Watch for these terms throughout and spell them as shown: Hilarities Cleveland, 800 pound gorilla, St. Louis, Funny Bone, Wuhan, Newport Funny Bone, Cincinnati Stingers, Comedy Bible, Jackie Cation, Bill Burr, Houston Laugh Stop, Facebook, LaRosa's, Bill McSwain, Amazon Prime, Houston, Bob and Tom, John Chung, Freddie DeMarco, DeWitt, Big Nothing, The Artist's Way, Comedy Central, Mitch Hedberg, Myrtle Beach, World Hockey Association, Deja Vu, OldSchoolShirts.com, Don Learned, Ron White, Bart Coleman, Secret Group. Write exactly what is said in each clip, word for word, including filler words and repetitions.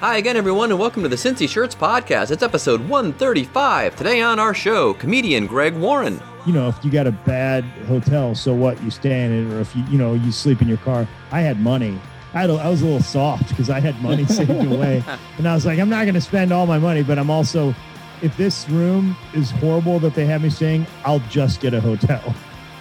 Hi again, everyone, and welcome to the Cincy Shirts podcast. It's episode one thirty-five. Today on our show, comedian Greg Warren. You know, if you got a bad hotel, so what? You stay in it, or if you, you know, you sleep in your car. I had money. I, had a, I was a little soft because I had money saved away, and I was like, I'm not going to spend all my money, but I'm also, if this room is horrible that they have me staying, I'll just get a hotel.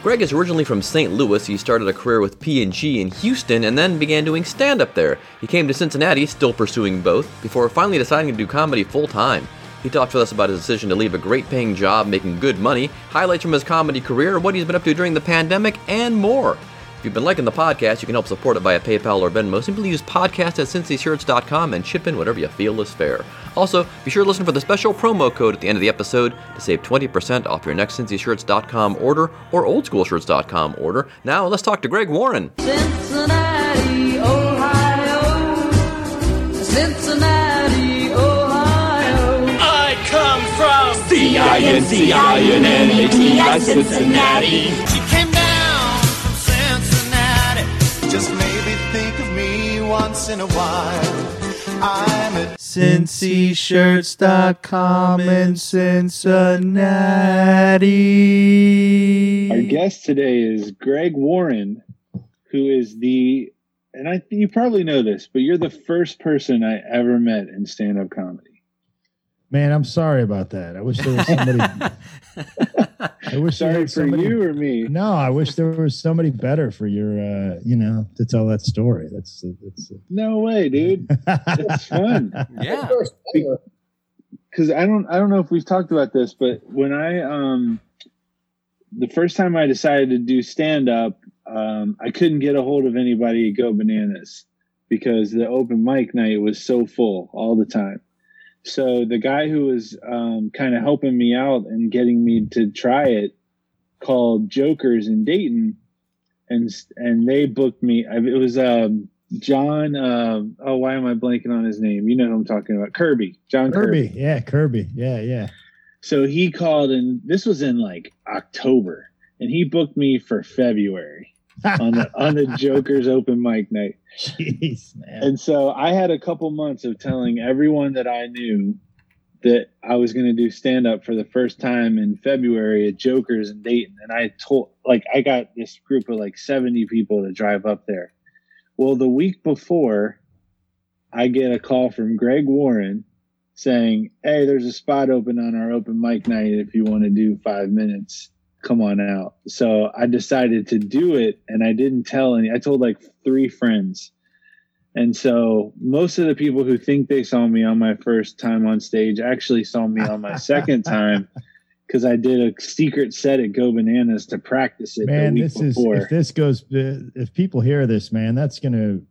Greg is originally from Saint Louis. He started a career with P and G in Houston and then began doing stand-up there. He came to Cincinnati, still pursuing both, before finally deciding to do comedy full-time. He talked with us about his decision to leave a great-paying job making good money, highlights from his comedy career, what he's been up to during the pandemic, and more. If you've been liking the podcast, you can help support it via PayPal or Venmo. Simply use podcast at Cincy Shirts dot com and chip in whatever you feel is fair. Also, be sure to listen for the special promo code at the end of the episode to save twenty percent off your next Cincy Shirts dot com order or Old School Shirts dot com order. Now, let's talk to Greg Warren. Cincinnati, Ohio. Cincinnati, Ohio. I come from C I N C I N N A T I, Cincinnati. She came down from Cincinnati. Just maybe think of me once in a while. I'm at Cincy Shirts dot com in Cincinnati. Our guest today is Greg Warren, who is the, and I you probably know this, but you're the first person I ever met in stand-up comedy. Man, I'm sorry about that. I wish there was somebody. I wish sorry there was somebody, for you or me. No, I wish there was somebody better for your, uh, you know, to tell that story. That's, that's uh, no way, dude. That's fun. Yeah, because I don't, I don't know if we've talked about this, but when I, um, the first time I decided to do stand up, um, I couldn't get a hold of anybody at Go Bananas because the open mic night was so full all the time. So the guy who was um, kind of helping me out and getting me to try it called Jokers in Dayton, and and they booked me. It was um, John. Uh, oh, why am I blanking on his name? You know who I'm talking about? Kirby. John Kirby. Kirby. Yeah, Kirby. Yeah, yeah. So he called, and this was in like October, and he booked me for February. on the on the Joker's open mic night. Jeez, man. And so I had a couple months of telling everyone that I knew that I was going to do stand up for the first time in February at Joker's in Dayton, and I told like I got this group of like seventy people to drive up there. Well, the week before, I get a call from Greg Warren saying, "Hey, there's a spot open on our open mic night if you want to do five minutes. Come on out." So I decided to do it, and I didn't tell any. I told like three friends. And so most of the people who think they saw me on my first time on stage actually saw me on my second time, because I did a secret set at Go Bananas to practice it. Man, the week this before. Is, if this goes, if people hear this, man, that's going to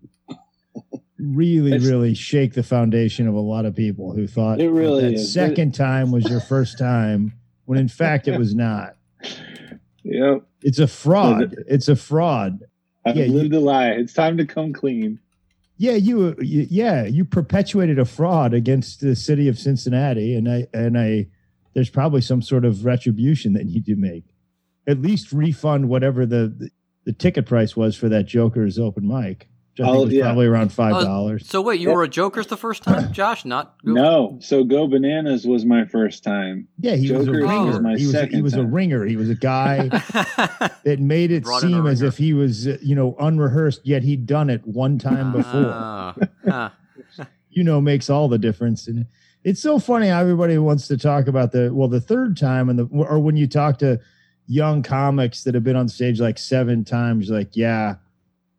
really, really shake the foundation of a lot of people who thought it really that is. second it, time was your first time, when in fact it was not. Yeah, it's a fraud. It's a fraud. I've yeah, lived you, a lie. It's time to come clean. Yeah, you, you. Yeah, you perpetuated a fraud against the city of Cincinnati, and I and I. There's probably some sort of retribution that you do make. At least refund whatever the the, the ticket price was for that Joker's open mic. Which I think oh, was yeah. probably around five dollars. Uh, so wait, you yeah. were a Joker's the first time, Josh? Not Go- no. So Go Bananas was my first time. Yeah, he Joker's was a ringer. Was my he, was, he was a ringer. He was a guy that made it Brought seem as if he was, you know, unrehearsed. Yet he'd done it one time before. Uh, uh. You know, makes all the difference. And it's so funny how everybody wants to talk about the well, the third time, and the or when you talk to young comics that have been on stage like seven times, like yeah.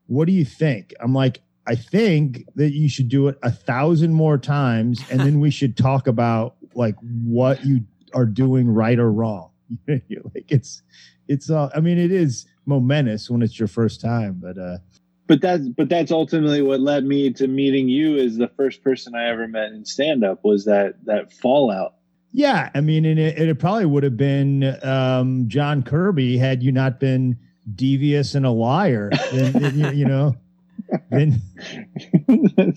what do you think? I'm like, I think that you should do it a thousand more times, and then we should talk about like what you are doing right or wrong. You're like it's, it's all. I mean, it is momentous when it's your first time, but uh, but that's but that's ultimately what led me to meeting you as the first person I ever met in stand up was that that fallout. Yeah, I mean, and it, it probably would have been um, John Kirby had you not been devious and a liar. Then, then you, you know, then. But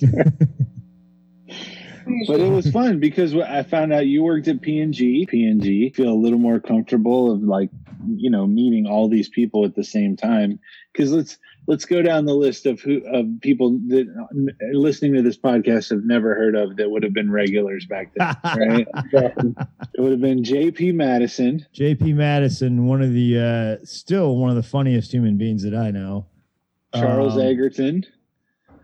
it was fun because I found out you worked at P and G. P and G feel a little more comfortable of like, you know, meeting all these people at the same time. Because let's let's go down the list of who of people that listening to this podcast have never heard of that would have been regulars back then. Right? It would have been J P Madison. J P Madison, one of the uh, still one of the funniest human beings that I know. Charles um, Egerton.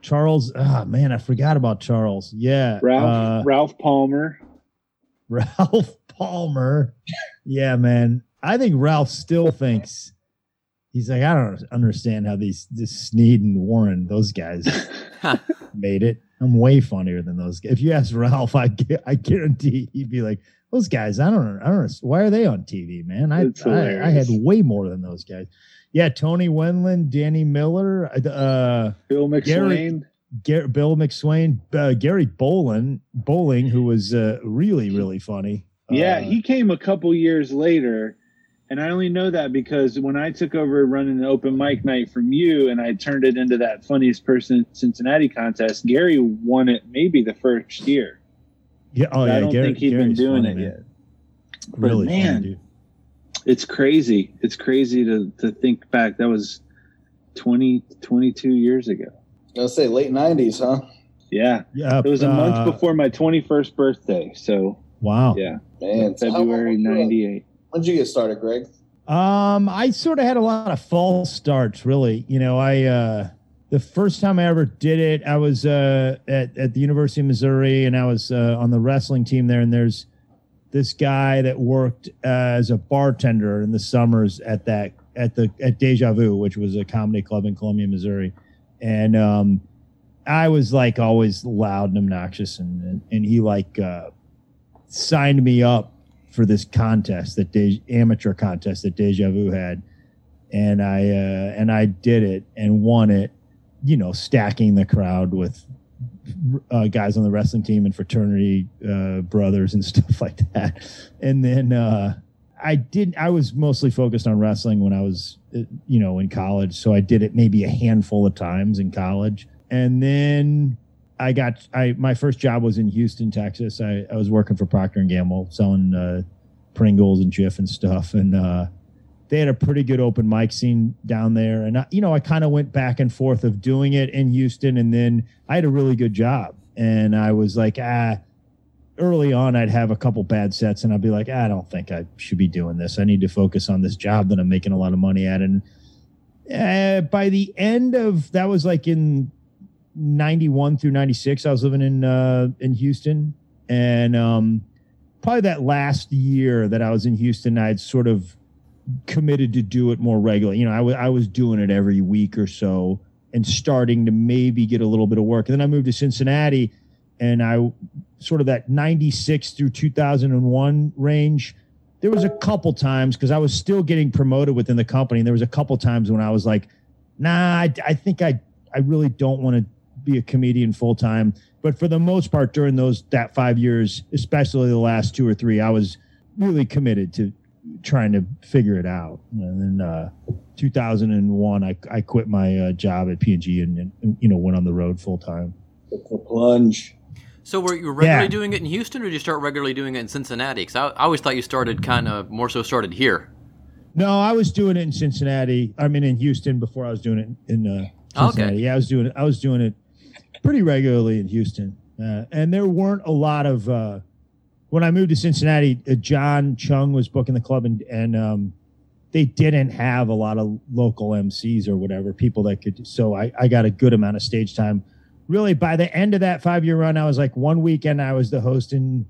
Charles, oh man, I forgot about Charles. Yeah. Ralph, uh, Ralph Palmer. Ralph Palmer. Yeah, man. I think Ralph still thinks, he's like, I don't understand how these, this Sneed and Warren, those guys made it. I'm way funnier than those guys. If you ask Ralph, I, I guarantee he'd be like, those guys, I don't I don't why are they on T V, man? I, I I had way more than those guys. Yeah, Tony Wendland, Danny Miller, uh, Bill McSwain, Gary, G- Bill McSwain, uh, Gary Bolin, Bowling, who was uh, really really funny. Yeah, uh, he came a couple years later, and I only know that because when I took over running the open mic night from you, and I turned it into that funniest person in Cincinnati contest, Gary won it maybe the first year. Yeah, oh yeah, I don't Gary, think he'd Gary's been doing funny, it yet. But really, man, funny, dude. It's crazy. It's crazy to, to think back. That was twenty, twenty-two years ago. I was say late nineties, huh? Yeah. yeah. It was a uh, month before my twenty-first birthday. So wow. Yeah. Man, February ninety-eight. When did you get started, Greg? Um, I sort of had a lot of false starts, really. You know, I uh, the first time I ever did it, I was uh, at at the University of Missouri, and I was uh, on the wrestling team there. And there's this guy that worked uh, as a bartender in the summers at that at the at Deja Vu, which was a comedy club in Columbia, Missouri, and um, I was like always loud and obnoxious, and and, and he like uh, signed me up for this contest that De- amateur contest that Deja Vu had, and I uh, and I did it and won it, you know, stacking the crowd with. Uh, guys on the wrestling team and fraternity uh, brothers and stuff like that. And then uh, I didn't, I was mostly focused on wrestling when I was, you know, in college. So I did it maybe a handful of times in college. And then I got, I, my first job was in Houston, Texas. I, I was working for Procter and Gamble, selling uh, Pringles and Jif and stuff. And uh, they had a pretty good open mic scene down there. And, I, you know, I kind of went back and forth of doing it in Houston. And then I had a really good job. And I was like, ah, early on, I'd have a couple bad sets. And I'd be like, I don't think I should be doing this. I need to focus on this job that I'm making a lot of money at. And uh, by the end of that was like in ninety-one through ninety-six, I was living in uh, in Houston. And um, probably that last year that I was in Houston, I'd sort of committed to do it more regularly. You know, I, w- I was doing it every week or so and starting to maybe get a little bit of work. And then I moved to Cincinnati, and I sort of that ninety-six through two thousand one range, there was a couple times because I was still getting promoted within the company. And there was a couple times when I was like, nah, I, I think I, I really don't want to be a comedian full time. But for the most part during those, that five years, especially the last two or three, I was really committed to trying to figure it out. And then uh two thousand one I, I quit my uh, job at P and G and, and, and you know went on the road full time. It's a plunge. So were you regularly yeah. doing it in Houston, or did you start regularly doing it in Cincinnati? Because I, I always thought you started kind of more so started here. No, I was doing it in Cincinnati. I mean in Houston before I was doing it in uh Cincinnati. Okay. Yeah, I was doing it I was doing it pretty regularly in Houston. Uh, and there weren't a lot of uh when I moved to Cincinnati, uh, John Chung was booking the club, and, and um, they didn't have a lot of local M Cs or whatever, people that could. So I, I got a good amount of stage time. Really, by the end of that five-year run, I was like one weekend I was the host in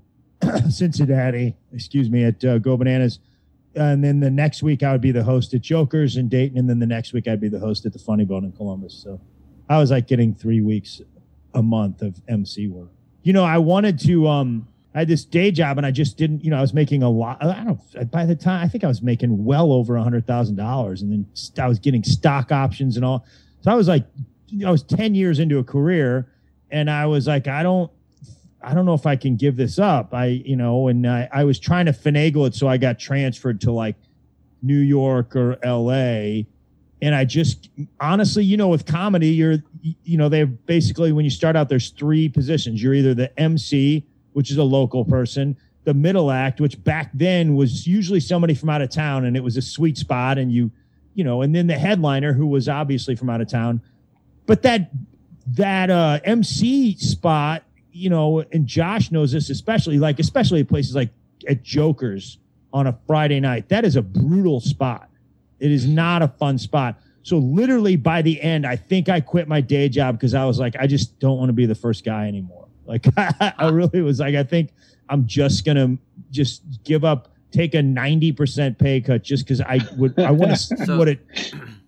Cincinnati, excuse me, at uh, Go Bananas. And then the next week I would be the host at Jokers in Dayton. And then the next week I'd be the host at the Funny Bone in Columbus. So I was like getting three weeks a month of M C work. You know, I wanted to... Um, I had this day job, and I just didn't, you know, I was making a lot. I don't, by the time, I think I was making well over one hundred thousand dollars, and then I was getting stock options and all. So I was like, I was ten years into a career, and I was like, I don't, I don't know if I can give this up. I, you know, and I, I was trying to finagle it. So I got transferred to like New York or L A. And I just, honestly, you know, with comedy, you're, you know, they're basically, when you start out, there's three positions. You're either the M C, which is a local person, the middle act, which back then was usually somebody from out of town, and it was a sweet spot. And you, you know, and then the headliner, who was obviously from out of town, but that, that uh, M C spot, you know, and Josh knows this, especially like, especially places like at Jokers on a Friday night, that is a brutal spot. It is not a fun spot. So literally by the end, I think I quit my day job because I was like, I just don't want to be the first guy anymore. Like I really was like, I think I'm just going to just give up, take a ninety percent pay cut just because I would, I want to see what it,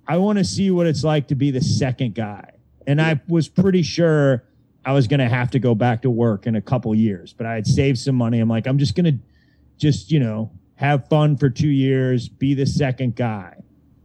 I want to see what it's like to be the second guy. And I was pretty sure I was going to have to go back to work in a couple years, but I had saved some money. I'm like, I'm just going to just, you know, have fun for two years, be the second guy.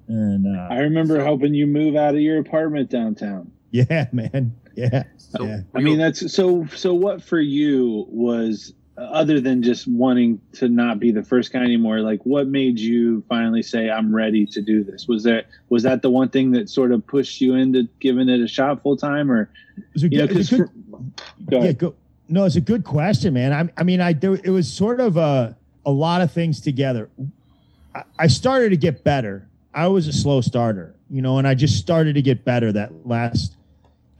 And uh, I remember so, helping you move out of your apartment downtown. Yeah, man. Yeah. So, yeah. I mean, that's so, so what for you was, other than just wanting to not be the first guy anymore, like what made you finally say, I'm ready to do this? Was there, was that the one thing that sort of pushed you into giving it a shot full time, or, you good, know, cause good, for, go yeah, go, no, it's a good question, man. I, I mean, I, there, it was sort of a, a lot of things together. I, I started to get better. I was a slow starter, you know, and I just started to get better that last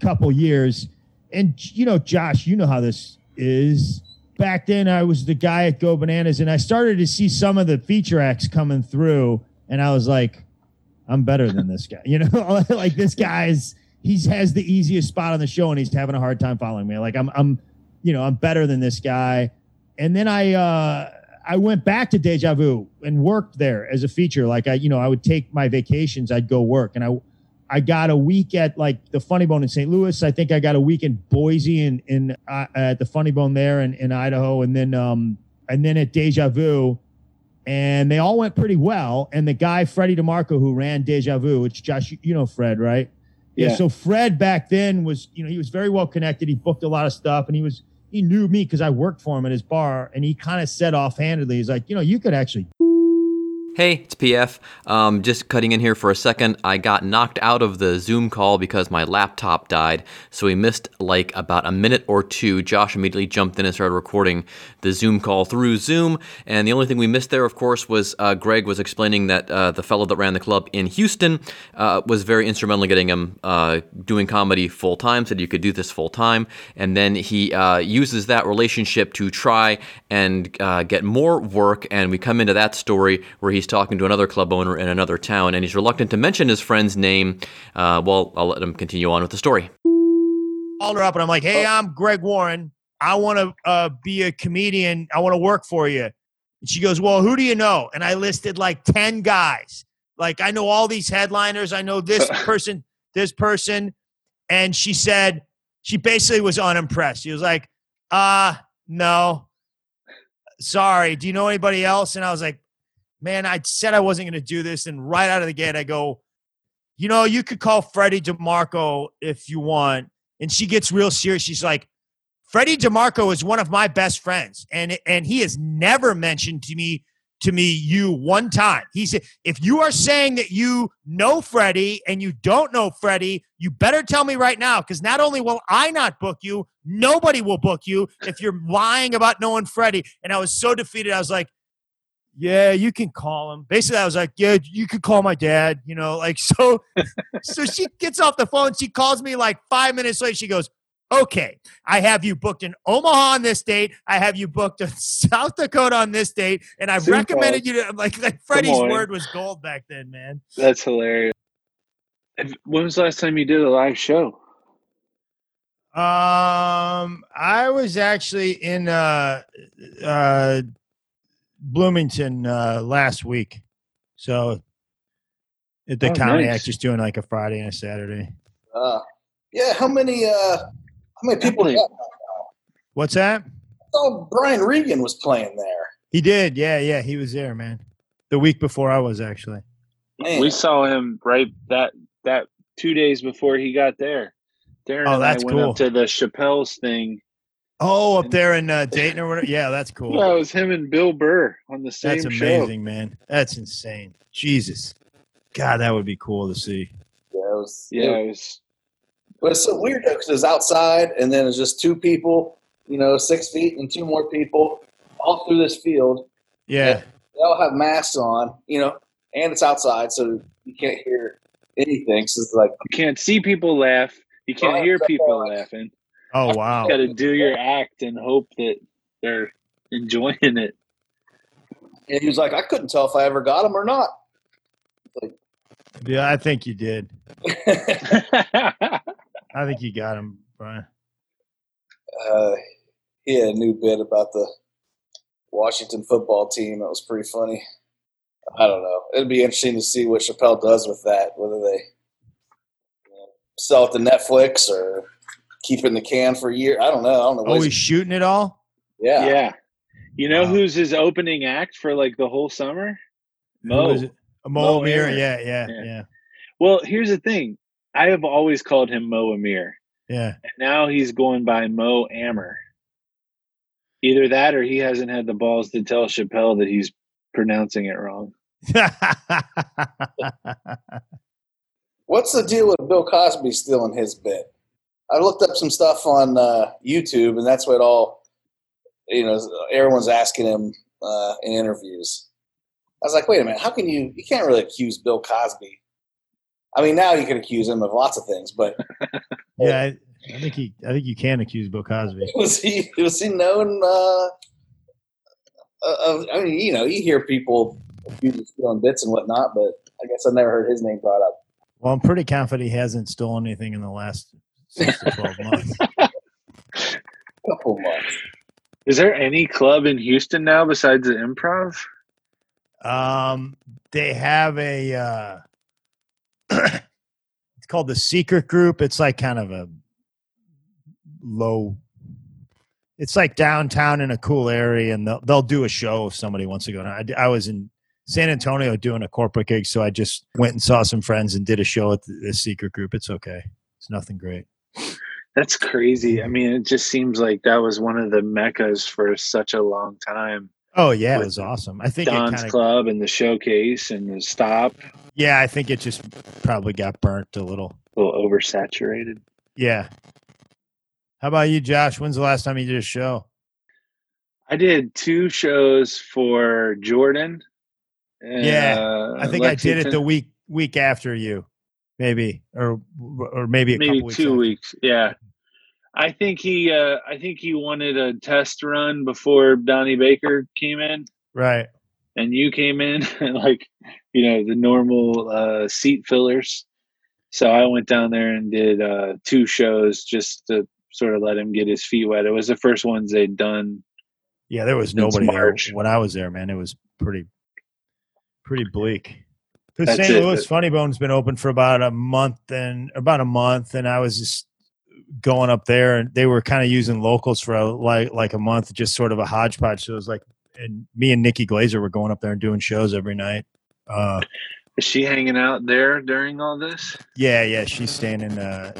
couple years. And, you know, Josh, you know how this is. Back then, I was the guy at Go Bananas, and I started to see some of the feature acts coming through, and I was like, I'm better than this guy. You know, like this guy's, he's has the easiest spot on the show, and he's having a hard time following me. Like I'm, I'm, you know, I'm better than this guy. And then I, uh, I went back to Deja Vu and worked there as a feature. Like I, you know, I would take my vacations, I'd go work, and I, I got a week at like the Funny Bone in Saint Louis. I think I got a week in Boise and in uh, at the Funny Bone there in, in Idaho, and then um and then at Deja Vu, and they all went pretty well. And the guy Freddie DeMarco who ran Deja Vu, which Josh, you know Fred, right? Yeah. yeah. So Fred back then was, you know, he was very well connected. He booked a lot of stuff, and he was. He knew me because I worked for him at his bar, and he kind of said offhandedly, he's like, you know, you could actually. Hey, it's P F. Um, just cutting in here for a second. I got knocked out of the Zoom call because my laptop died, so we missed like about a minute or two. Josh immediately jumped in and started recording the Zoom call through Zoom, and the only thing we missed there, of course, was uh, Greg was explaining that uh, the fellow that ran the club in Houston uh, was very instrumental in getting him uh, doing comedy full-time, said you could do this full-time, and then he uh, uses that relationship to try and uh, get more work, and we come into that story where he He's talking to another club owner in another town, and he's reluctant to mention his friend's name. Uh, well, I'll let him continue on with the story. Called her up, and I'm like, hey, I'm Greg Warren. I want to uh, be a comedian. I want to work for you. And she goes, well, who do you know? And I listed like ten guys. Like, I know all these headliners. I know this person, this person. And she said, she basically was unimpressed. She was like, uh, no, sorry. Do you know anybody else? And I was like, man, I said I wasn't going to do this, and right out of the gate, I go, you know, you could call Freddie DeMarco if you want. And she gets real serious. She's like, Freddie DeMarco is one of my best friends, and and he has never mentioned to me to me you one time. He said, if you are saying that you know Freddie and you don't know Freddie, you better tell me right now, because not only will I not book you, nobody will book you if you're lying about knowing Freddie. And I was so defeated. I was like, yeah, you can call him. Basically, I was like, yeah, you could call my dad, you know, like, so, so she gets off the phone. She calls me like five minutes later. She goes, okay, I have you booked in Omaha on this date. I have you booked in South Dakota on this date. And I've Super recommended you to, I'm like, like Freddie's word was gold back then, man. That's hilarious. When was the last time you did a live show? Um, I was actually in, uh, uh, Bloomington uh, last week, so at the oh, county nice. act, just doing like a Friday and a Saturday. Uh, yeah, how many? Uh, how many people? Got What's that? Oh, Brian Regan was playing there. He did, yeah, yeah, he was there, man. The week before I was actually. Man. We saw him right that that two days before he got there. Darren oh, and that's I went cool. up to the Chappelle's thing. Oh, up there in uh, Dayton or whatever. Yeah, that's cool. Well, it was him and Bill Burr on the same show. That's amazing, show. man. That's insane. Jesus. God, that would be cool to see. Yeah, it was. Yeah, it was. But it's so weird, though, because it was outside, and then it was just two people, you know, six feet and two more people all through this field. Yeah. And they all have masks on, you know, and it's outside, so you can't hear anything. So it's like you can't see people laugh. You can't oh, hear people on. laughing. Oh, wow. You got to do your act and hope that they're enjoying it. And he was like, I couldn't tell if I ever got him or not. Like, yeah, I think you did. I think you got him, Brian. Uh, he had a new bit about the Washington football team. That was pretty funny. I don't know. It'd be interesting to see what Chappelle does with that, whether they you know, sell it to Netflix or keep it in the can for a year. I don't know. I don't know. Oh, he's shooting it all? Yeah. Yeah. You know wow. who's his opening act for like the whole summer? Mo. Mo Amer. Yeah, yeah, yeah, yeah. Well, here's the thing. I have always called him Mo Amer. Yeah. And now he's going by Mo Amer. Either that or he hasn't had the balls to tell Chappelle that he's pronouncing it wrong. What's the deal with Bill Cosby stealing his bit? I looked up some stuff on uh, YouTube, and that's what all, you know, everyone's asking him uh, in interviews. I was like, wait a minute, how can you, you can't really accuse Bill Cosby. I mean, now you can accuse him of lots of things, but. yeah, I, I think he, I think you can accuse Bill Cosby. Was he, was he known, uh, of, I mean, you know, you hear people accusing stealing bits and whatnot, but I guess I've never heard his name brought up. Well, I'm pretty confident he hasn't stolen anything in the last six to twelve months. Couple months. Is there any club in Houston now besides the Improv? Um, they have a, uh, it's called the Secret Group. It's like kind of a low, it's like downtown in a cool area, and they'll, they'll do a show if somebody wants to go. I, I was in San Antonio doing a corporate gig, so I just went and saw some friends and did a show at the, the Secret Group. It's okay. It's nothing great. That's crazy. I mean, it just seems like that was one of the meccas for such a long time. Oh, yeah, it was awesome. I think Don's it kinda, Club and the Showcase and the Stop. Yeah, I think it just probably got burnt a little. A little oversaturated. Yeah. How about you, Josh? When's the last time you did a show? I did two shows for Jordan. And, yeah, uh, I think Lexington. I did it the week week after you, maybe, or or maybe a maybe couple weeks. Maybe two after. weeks, yeah. I think he, uh, I think he wanted a test run before Donnie Baker came in, right? And you came in, and like, you know, the normal uh, seat fillers. So I went down there and did uh, two shows just to sort of let him get his feet wet. It was the first ones they'd done. Yeah, there was nobody there when I was there, man. It was pretty, pretty bleak. The Saint Louis Funny Bone's been open for about a month and about a month, and I was just. going up there, and they were kind of using locals for a, like like a month, just sort of a hodgepodge. So it was like, and me and Nikki Glaser were going up there and doing shows every night. Uh, Is she hanging out there during all this? Yeah, yeah, she's staying in uh,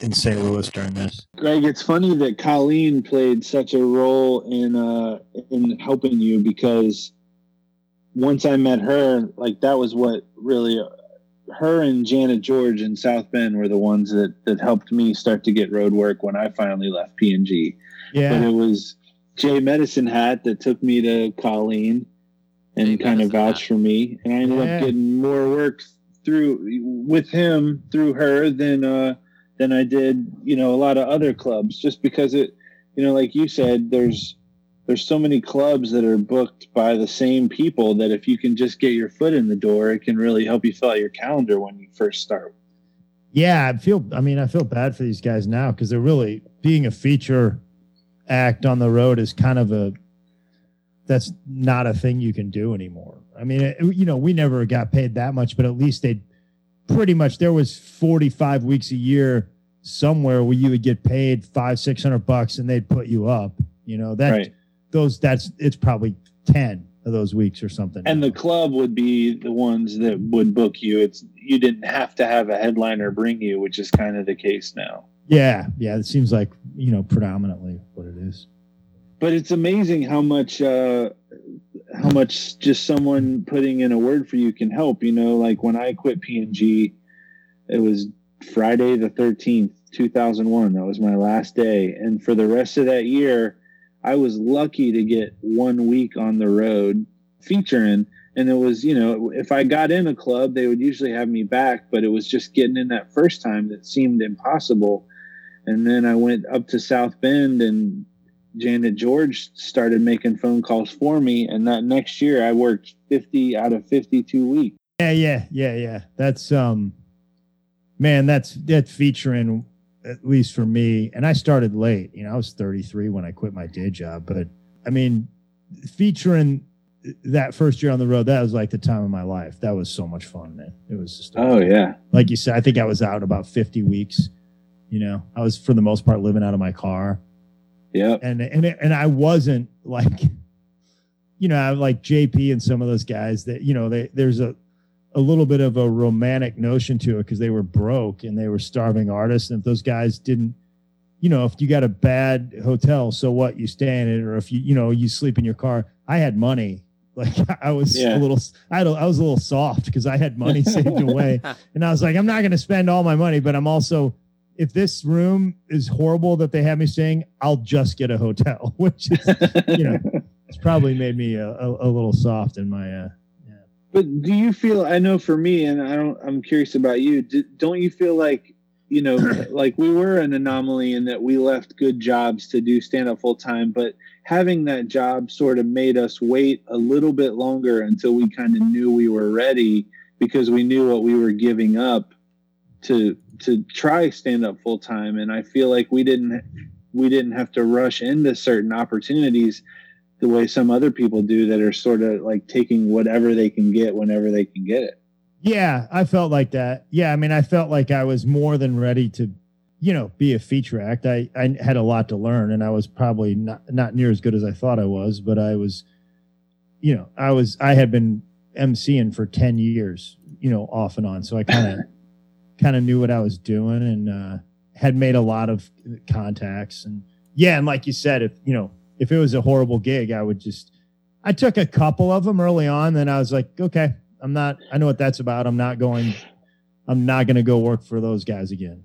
in Saint Louis during this. Greg, it's funny that Colleen played such a role in uh, in helping you, because once I met her, like that was what really. Her and Janet George in South Bend were the ones that, that helped me start to get road work when I finally left P and G. Yeah. But it was Jay Medicine Hat that took me to Colleen and Jay kind Medicine of vouched Hat. for me. And I ended yeah. up getting more work through with him through her than uh, than I did, you know, a lot of other clubs, just because it, you know, like you said, there's there's so many clubs that are booked by the same people that if you can just get your foot in the door, it can really help you fill out your calendar when you first start. Yeah. I feel, I mean, I feel bad for these guys now, because they're really being a feature act on the road is kind of a, that's not a thing you can do anymore. I mean, it, you know, we never got paid that much, but at least they pretty much, there was forty-five weeks a year somewhere where you would get paid five, six hundred bucks and they'd put you up, you know, that, right. Those that's it's probably ten of those weeks or something. And the club would be the ones that would book you. It's you didn't have to have a headliner bring you, which is kind of the case now. Yeah, yeah, it seems like, you know, predominantly what it is. is. But it's amazing how much uh, how much just someone putting in a word for you can help. You know, like when I quit P and G, it was Friday the thirteenth, two thousand one. That was my last day. And for the rest of that year, I was lucky to get one week on the road featuring. And it was, you know, if I got in a club, they would usually have me back. But it was just getting in that first time that seemed impossible. And then I went up to South Bend, and Janet George started making phone calls for me, and that next year I worked fifty out of fifty-two weeks. Yeah, yeah, yeah, yeah. That's um, man, that's that's featuring, at least for me. And I started late. You know, I was thirty-three when I quit my day job. But I mean, featuring that first year on the road, that was like the time of my life. That was so much fun, man. It was just oh yeah, like you said. I think I was out about fifty weeks. You know, I was for the most part living out of my car. Yeah, and and and I wasn't like, you know, I like J P and some of those guys that, you know, they, there's a, a little bit of a romantic notion to it because they were broke and they were starving artists. And if those guys didn't, you know, if you got a bad hotel, so what, you stay in it, or if you you know you sleep in your car. I had money, like I was yeah. a little, I, had a, I was a little soft because I had money saved away, and I was like, I'm not going to spend all my money, but I'm also, if this room is horrible that they have me staying, I'll just get a hotel, which is, you know, it's probably made me a, a, a little soft in my, uh, yeah. But do you feel, I know for me, and I don't, I'm curious about you, do, don't you feel like, you know, like we were an anomaly in that we left good jobs to do stand up full time, but having that job sort of made us wait a little bit longer until we kind of knew we were ready, because we knew what we were giving up to, to try stand up full time. And I feel like we didn't, we didn't have to rush into certain opportunities the way some other people do that are sort of like taking whatever they can get whenever they can get it. Yeah. I felt like that. Yeah. I mean, I felt like I was more than ready to, you know, be a feature act. I, I had a lot to learn, and I was probably not, not near as good as I thought I was, but I was, you know, I was, I had been emceeing for ten years, you know, off and on. So I kind of, kind of knew what I was doing, and uh, had made a lot of contacts. And yeah. And like you said, if, you know, if it was a horrible gig, I would just, I took a couple of them early on. Then I was like, okay, I'm not, I know what that's about. I'm not going, I'm not going to go work for those guys again.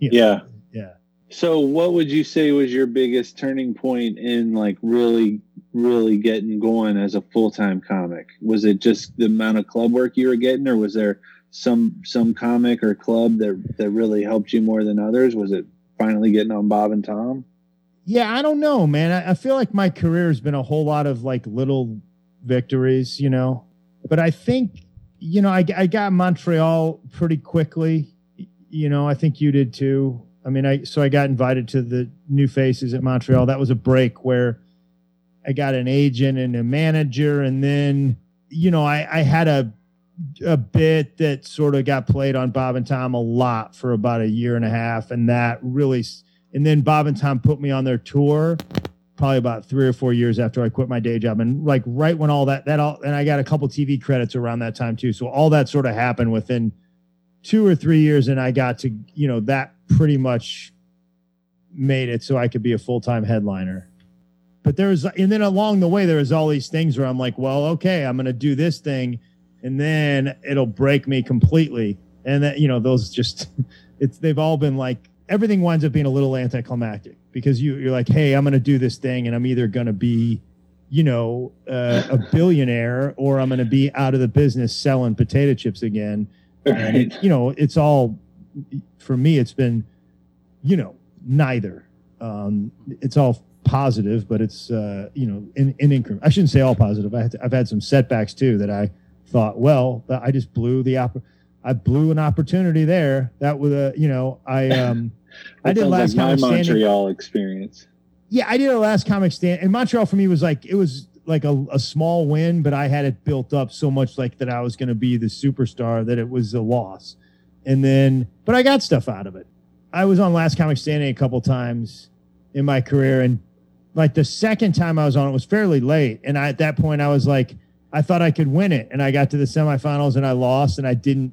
You know? Yeah. Yeah. So what would you say was your biggest turning point in like really, really getting going as a full-time comic? Was it just the amount of club work you were getting, or was there some some comic or club that that really helped you more than others? Was it finally getting on Bob and Tom? Yeah, I don't know, man. I, I feel like my career has been a whole lot of like little victories, you know. But I think, you know, I, I got Montreal pretty quickly. You know, I think you did too. I mean, I so I got invited to the New Faces at Montreal. That was a break where I got an agent and a manager, and then, you know, I, I had a a bit that sort of got played on Bob and Tom a lot for about a year and a half. And that really, and then Bob and Tom put me on their tour probably about three or four years after I quit my day job. And like, right when all that, that all, and I got a couple T V credits around that time too. So all that sort of happened within two or three years. And I got to, you know, that pretty much made it so I could be a full-time headliner. But there was, and then along the way, there was all these things where I'm like, well, okay, I'm going to do this thing, and then it'll break me completely. And that, you know, those just, it's, they've all been like, everything winds up being a little anticlimactic, because you, you're like, hey, I'm going to do this thing, and I'm either going to be, you know, uh, a billionaire, or I'm going to be out of the business selling potato chips again. Right. And it, you know, it's all, for me, it's been, you know, neither. Um, it's all positive, but it's, uh, you know, in, in increment. I shouldn't say all positive. I had to, I've had some setbacks too that I thought, well, I just blew the op- I blew an opportunity there. That was a, you know, I um, I did Last Comic Standing. My Montreal experience. Yeah, I did a Last Comic Standing, and Montreal for me was like, it was like a, a small win, but I had it built up so much like that I was going to be the superstar that it was a loss. And then, but I got stuff out of it. I was on Last Comic Standing a couple times in my career, and like the second time I was on it was fairly late, and I, at that point I was like, I thought I could win it, and I got to the semifinals and I lost, and I didn't,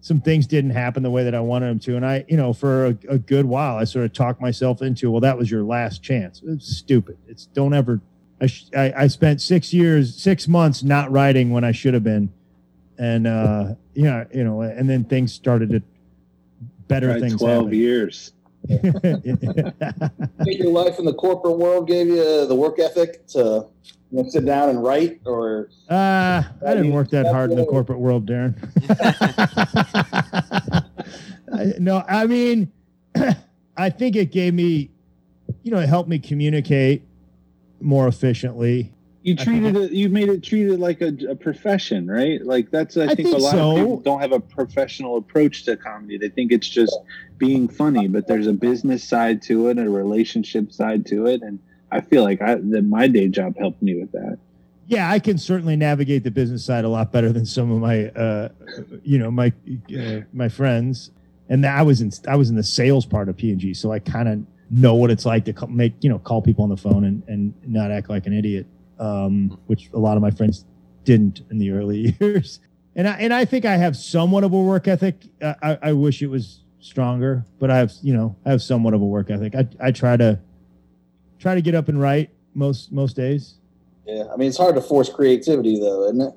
some things didn't happen the way that I wanted them to. And I, you know, for a, a good while, I sort of talked myself into, well, that was your last chance. It's stupid. It's don't ever, I, sh- I, I spent six years, six months not writing when I should have been. And, uh, you know, you know, and then things started to better right, things. twelve happened. Years. Your life in the corporate world gave you the work ethic to you know, sit down and write, or uh, I didn't work that hard in the corporate world, Darren. I, no, I mean, I think it gave me, you know, it helped me communicate more efficiently. You treated it, you made it treated like a, a profession, right? Like that's, I, I think, think a lot so. of people don't have a professional approach to comedy. They think it's just being funny, but there's a business side to it and a relationship side to it. And I feel like I, that my day job helped me with that. Yeah. I can certainly navigate the business side a lot better than some of my, uh, you know, my, uh, my friends. And I was in, I was in the sales part of P and G. So I kind of know what it's like to make, you know, call people on the phone and, and not act like an idiot. Um, which a lot of my friends didn't in the early years. And I, and I think I have somewhat of a work ethic. Uh, I, I wish it was stronger, but I have, you know, I have somewhat of a work ethic. I, I try to try to get up and write most, most days. Yeah. I mean, it's hard to force creativity though, isn't it?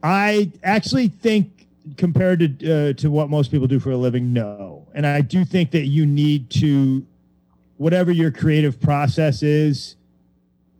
I actually think compared to, uh, to what most people do for a living, no. And I do think that you need to, whatever your creative process is,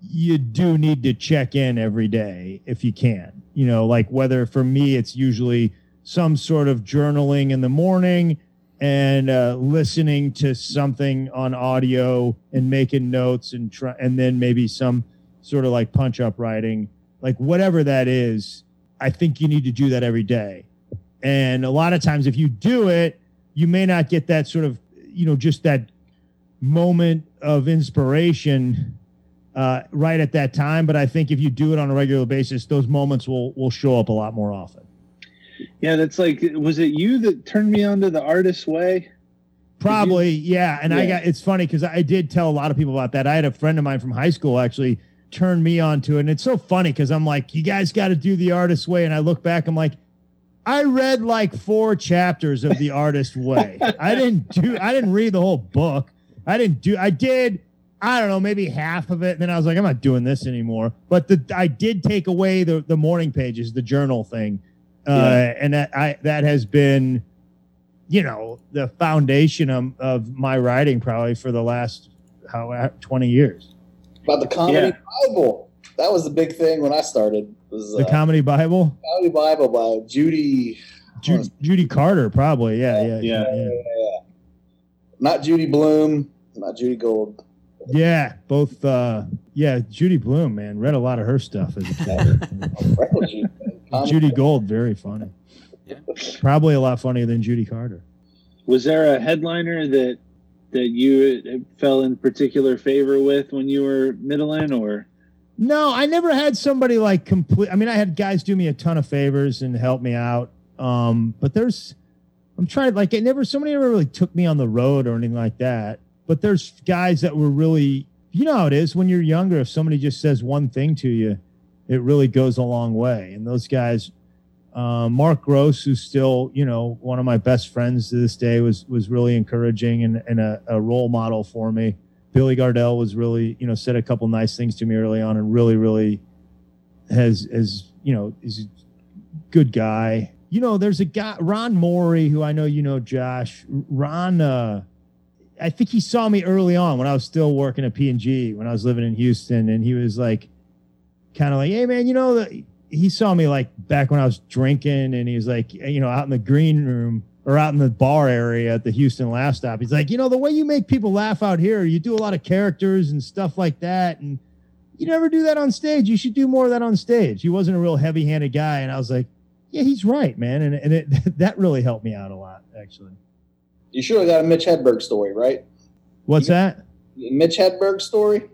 you do need to check in every day if you can, you know, like whether for me, it's usually some sort of journaling in the morning and uh, listening to something on audio and making notes and try, and then maybe some sort of like punch up writing, like whatever that is. I think you need to do that every day. And a lot of times if you do it, you may not get that sort of, you know, just that moment of inspiration Uh, right at that time. But I think if you do it on a regular basis, those moments will, will show up a lot more often. Yeah. That's like, was it you that turned me on to The Artist's Way? Probably. Yeah. And yeah. I got, it's funny cause I did tell a lot of people about that. I had a friend of mine from high school actually turned me on to it. And it's so funny cause I'm like, you guys got to do The Artist's Way. And I look back, I'm like, I read like four chapters of The Artist's Way. I didn't do, I didn't read the whole book. I didn't do, I did, I don't know, maybe half of it. And then I was like, I'm not doing this anymore. But the, I did take away the, the morning pages, the journal thing. Uh, yeah. And that I, that has been, you know, the foundation of, of my writing probably for the last how twenty years. About the Comedy yeah. Bible. That was the big thing when I started. Was, the uh, Comedy Bible? Comedy Bible by Judy. Ju- Judy Carter, probably. Yeah, yeah, yeah. yeah, yeah, yeah. yeah. Not Judy Blume, not Judy Gold. Yeah, both. Uh, yeah, Judy Blume, man, read a lot of her stuff as a kid. Judy Gold, very funny. Yeah. Probably a lot funnier than Judy Carter. Was there a headliner that that you fell in particular favor with when you were middling, or? No, I never had somebody like complete. I mean, I had guys do me a ton of favors and help me out. Um, but there's, I'm trying like it never. Somebody never really took me on the road or anything like that. But there's guys that were really, you know how it is when you're younger, if somebody just says one thing to you, it really goes a long way. And those guys, uh, Mark Gross, who's still, you know, one of my best friends to this day, was was really encouraging and, and a, a role model for me. Billy Gardell was really, you know, said a couple nice things to me early on and really, really has, has you know, is a good guy. You know, there's a guy, Ron Morey, who I know you know, Josh. Ron... Uh, I think he saw me early on when I was still working at P and G when I was living in Houston. And he was like, kind of like, hey man, you know, the, he saw me like back when I was drinking and he was like, you know, out in the green room or out in the bar area at the Houston Laugh Stop. He's like, you know, the way you make people laugh out here, you do a lot of characters and stuff like that. And you never do that on stage. You should do more of that on stage. He wasn't a real heavy handed guy. And I was like, yeah, he's right, man. And, and it, that really helped me out a lot actually. You sure got a Mitch Hedberg story, right? What's that? Mitch Hedberg story?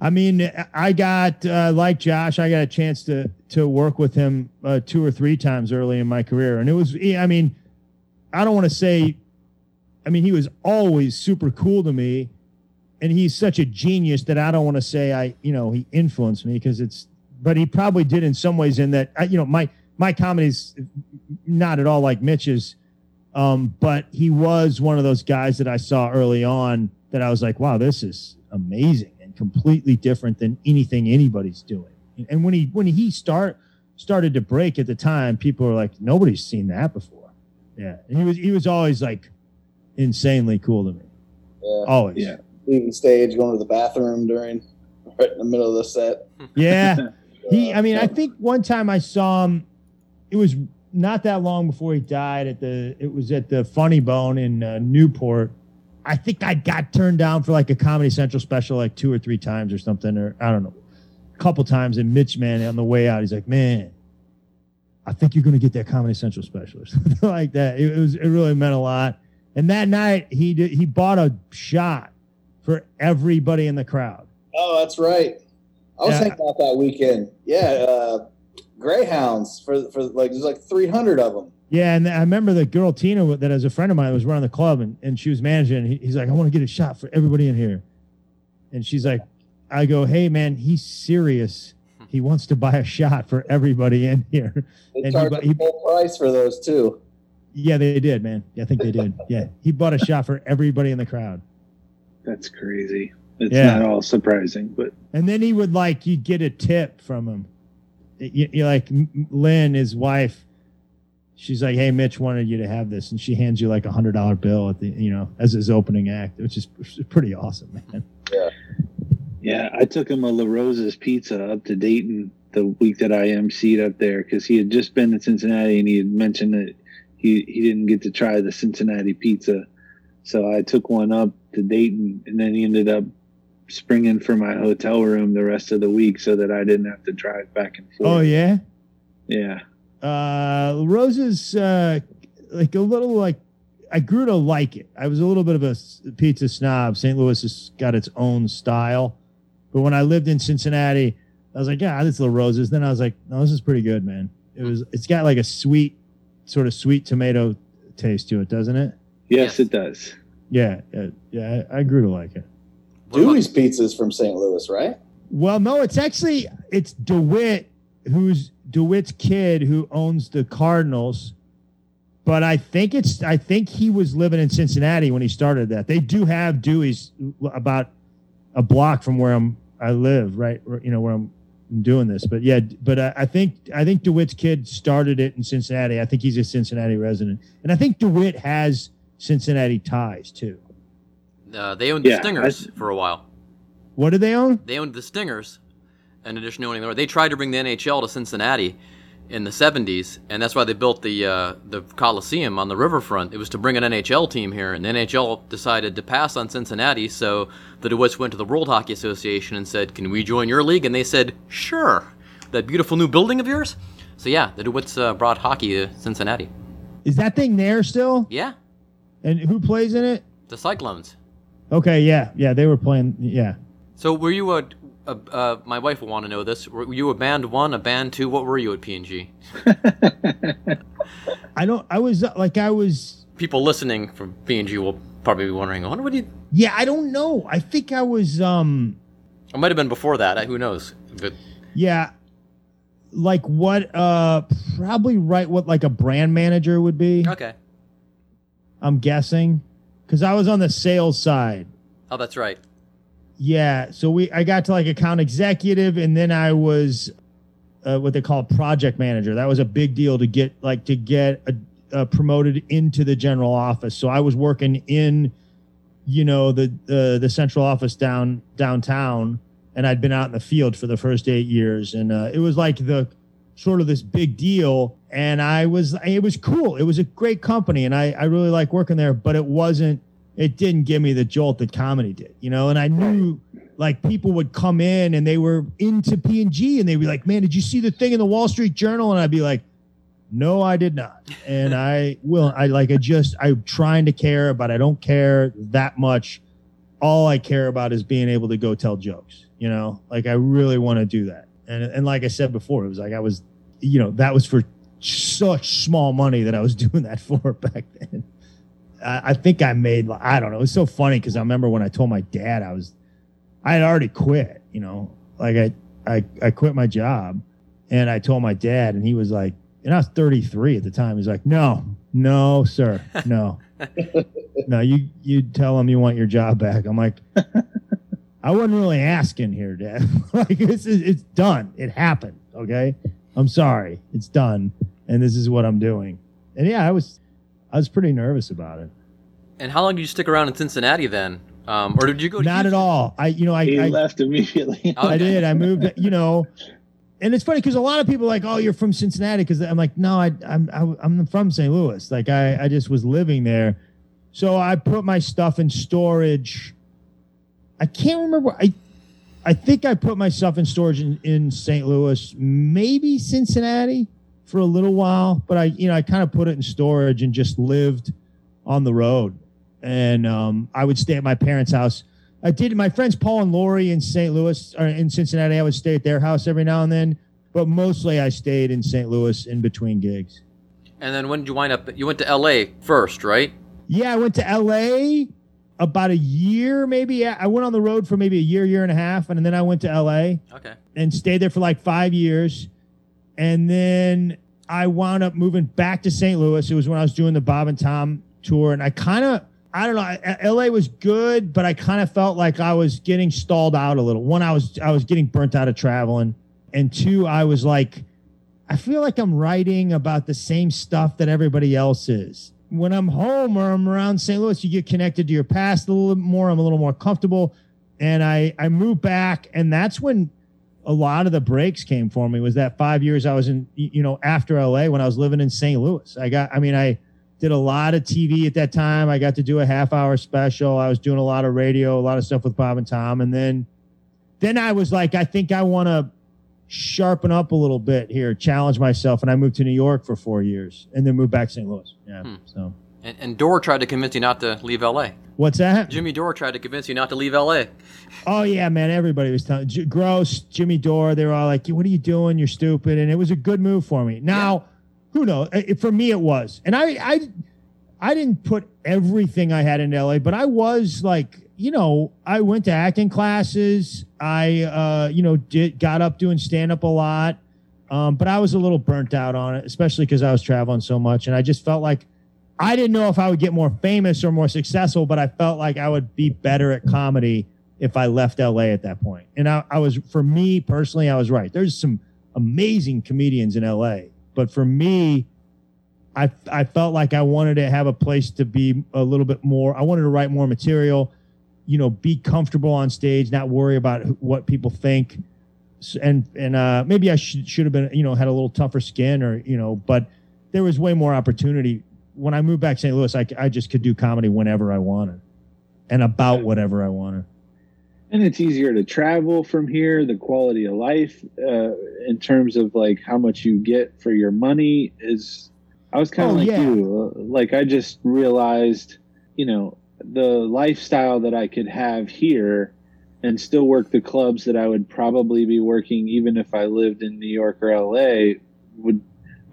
I mean, I got, uh, like Josh, I got a chance to to work with him uh, two or three times early in my career. And it was, I mean, I don't want to say, I mean, he was always super cool to me. And he's such a genius that I don't want to say I, you know, he influenced me because it's, but he probably did in some ways in that, I, you know, my, my comedy's not at all like Mitch's, um, but he was one of those guys that I saw early on that I was like, wow, this is amazing and completely different than anything anybody's doing. And when he when he start started to break at the time, people were like, nobody's seen that before. Yeah, and he was he was always like insanely cool to me. Yeah. Always. Yeah. Leaving stage, going to the bathroom during right in the middle of the set. Yeah. He, I mean, I think one time I saw him, it was not that long before he died at the, it was at the Funny Bone in uh, Newport. I think I got turned down for like a Comedy Central special, like two or three times or something, or I don't know, a couple times. And Mitch, man, on the way out, he's like, man, I think you're going to get that Comedy Central special or something like that. It, it was, it really meant a lot. And that night he did, he bought a shot for everybody in the crowd. Oh, that's right. I was yeah. thinking about that weekend. Yeah, uh, Greyhounds for for like there's like three hundred of them. Yeah, and I remember the girl Tina that as a friend of mine was running the club, and, and she was managing. And he, he's like, I want to get a shot for everybody in here, and she's like, I go, hey man, he's serious. He wants to buy a shot for everybody in here. They charged he, the full price for those too. Yeah, they did, man. Yeah, I think they did. Yeah, he bought a shot for everybody in the crowd. That's crazy. It's yeah. not all surprising, but and then he would like you'd get a tip from him. You, you're like Lynn, his wife. She's like, "Hey, Mitch wanted you to have this," and she hands you like a hundred dollar bill at the you know as his opening act, which is pretty awesome, man. Yeah, yeah. I took him a LaRosa's pizza up to Dayton the week that I emceed up there because he had just been to Cincinnati and he had mentioned that he he didn't get to try the Cincinnati pizza, so I took one up to Dayton and then he ended up springing for my hotel room the rest of the week so that I didn't have to drive back and forth. Oh yeah, yeah. Uh, LaRosa's uh, like a little like I grew to like it. I was a little bit of a pizza snob. Saint Louis has got its own style, but when I lived in Cincinnati, I was like, yeah, this LaRosa's. Then I was like, no, this is pretty good, man. It was. It's got like a sweet, sort of sweet tomato taste to it, doesn't it? Yes, it does. Yeah, yeah. yeah I, I grew to like it. Dewey's pizza's from Saint Louis, right? Well, no, it's actually it's DeWitt, who's DeWitt's kid who owns the Cardinals. But I think it's I think he was living in Cincinnati when he started that. They do have Dewey's about a block from where I'm I live, right? You know where I'm doing this. But yeah, but I, I think I think DeWitt's kid started it in Cincinnati. I think he's a Cincinnati resident, and I think DeWitt has Cincinnati ties too. Uh, they owned the yeah, Stingers I, for a while. What did they own? They owned the Stingers. In addition to owning the, they tried to bring the N H L to Cincinnati in the seventies, and that's why they built the uh, the Coliseum on the riverfront. It was to bring an N H L team here, and the N H L decided to pass on Cincinnati, so the DeWitts went to the World Hockey Association and said, "Can we join your league?" And they said, "Sure." That beautiful new building of yours. So yeah, the DeWitts uh, brought hockey to Cincinnati. Is that thing there still? Yeah. And who plays in it? The Cyclones. Okay, yeah, yeah, they were playing, yeah. So were you a, a uh, my wife will want to know this, were you a band one, a band two, what were you at P and G? I don't, I was, like I was... People listening from P and G will probably be wondering, I wonder what you... Yeah, I don't know, I think I was... um It might have been before that, who knows? But... Yeah, like what, uh probably right what like a brand manager would be. Okay. I'm guessing. Because I was on the sales side. Oh, that's right. Yeah. So we, I got to like account executive, and then I was uh, what they call project manager. That was a big deal to get like to get a, uh, promoted into the general office. So I was working in, you know, the uh, the central office down downtown, and I'd been out in the field for the first eight years, and uh, it was like the sort of this big deal. And I was, it was cool. It was a great company, and I, I really like working there. But it wasn't, it didn't give me the jolt that comedy did, you know. And I knew, like, people would come in and they were into P and G, and they'd be like, "Man, did you see the thing in the Wall Street Journal?" And I'd be like, "No, I did not." And I will, I like, I just, I'm trying to care, but I don't care that much. All I care about is being able to go tell jokes, you know. Like, I really want to do that. And and like I said before, it was like I was, you know, that was for such small money that I was doing that for back then. I, I think I made, I don't know. It was so funny because I remember when I told my dad I was, I had already quit, you know, like I, I, I quit my job, and I told my dad, and he was like, and I was thirty-three at the time. He's like, no, no, sir, no. No, you you tell him you want your job back. I'm like, I wasn't really asking here, Dad. Like, this is, it's done. It happened, okay? I'm sorry. It's done, and this is what I'm doing. And, yeah, I was I was pretty nervous about it. And how long did you stick around in Cincinnati then? Um, or did you go to Not Houston? At all. I, you know, I, I left immediately. I did. I moved, you know. And it's funny because a lot of people are like, oh, you're from Cincinnati. Because I'm like, no, I, I'm I, I'm from Saint Louis. Like, I, I just was living there. So I put my stuff in storage. I can't remember. I I think I put my stuff in storage in, in Saint Louis, maybe Cincinnati for a little while. But I, you know, I kind of put it in storage and just lived on the road. And um, I would stay at my parents' house. I did my friends Paul and Lori in Saint Louis or in Cincinnati. I would stay at their house every now and then, but mostly I stayed in Saint Louis in between gigs. And then when did you wind up? You went to L A first, right? Yeah, I went to L A about a year, maybe. I went on the road for maybe a year, year and a half, and then I went to L A. Okay. And stayed there for like five years, and then I wound up moving back to Saint Louis. It was when I was doing the Bob and Tom tour, and I kind of. I don't know. L A was good, but I kind of felt like I was getting stalled out a little. One, I was I was getting burnt out of traveling. And two, I was like, I feel like I'm writing about the same stuff that everybody else is. When I'm home or I'm around Saint Louis, you get connected to your past a little bit more. I'm a little more comfortable. And I, I moved back. And that's when a lot of the breaks came for me, was that five years I was in, you know, after L A when I was living in Saint Louis. I got, I mean, I... did a lot of T V at that time. I got to do a half hour special. I was doing a lot of radio, a lot of stuff with Bob and Tom. And then then I was like, I think I want to sharpen up a little bit here, challenge myself. And I moved to New York for four years and then moved back to Saint Louis. Yeah. Hmm. So. And, and Dore tried to convince you not to leave L A. What's that? Jimmy Dore tried to convince you not to leave L A. Oh, yeah, man. Everybody was telling J- Gross, Jimmy Dore. They were all like, what are you doing? You're stupid. And it was a good move for me. Now. Yeah. Who knows? It, for me, it was. And I, I, I didn't put everything I had in L A, but I was like, you know, I went to acting classes. I, uh, you know, did got up doing stand-up a lot. Um, but I was a little burnt out on it, especially because I was traveling so much. And I just felt like I didn't know if I would get more famous or more successful, but I felt like I would be better at comedy if I left L A at that point. And I, I was, for me personally, I was right. There's some amazing comedians in L A, but for me, I I felt like I wanted to have a place to be a little bit more. I wanted to write more material, you know, be comfortable on stage, not worry about what people think. And and uh, maybe I should should have been, you know, had a little tougher skin or, you know, but there was way more opportunity. When I moved back to Saint Louis, I, I just could do comedy whenever I wanted and about whatever I wanted. And it's easier to travel from here. The quality of life, uh, in terms of like how much you get for your money, is. I was kind of oh, like yeah. you. Like I just realized, you know, the lifestyle that I could have here, and still work the clubs that I would probably be working even if I lived in New York or L A. Would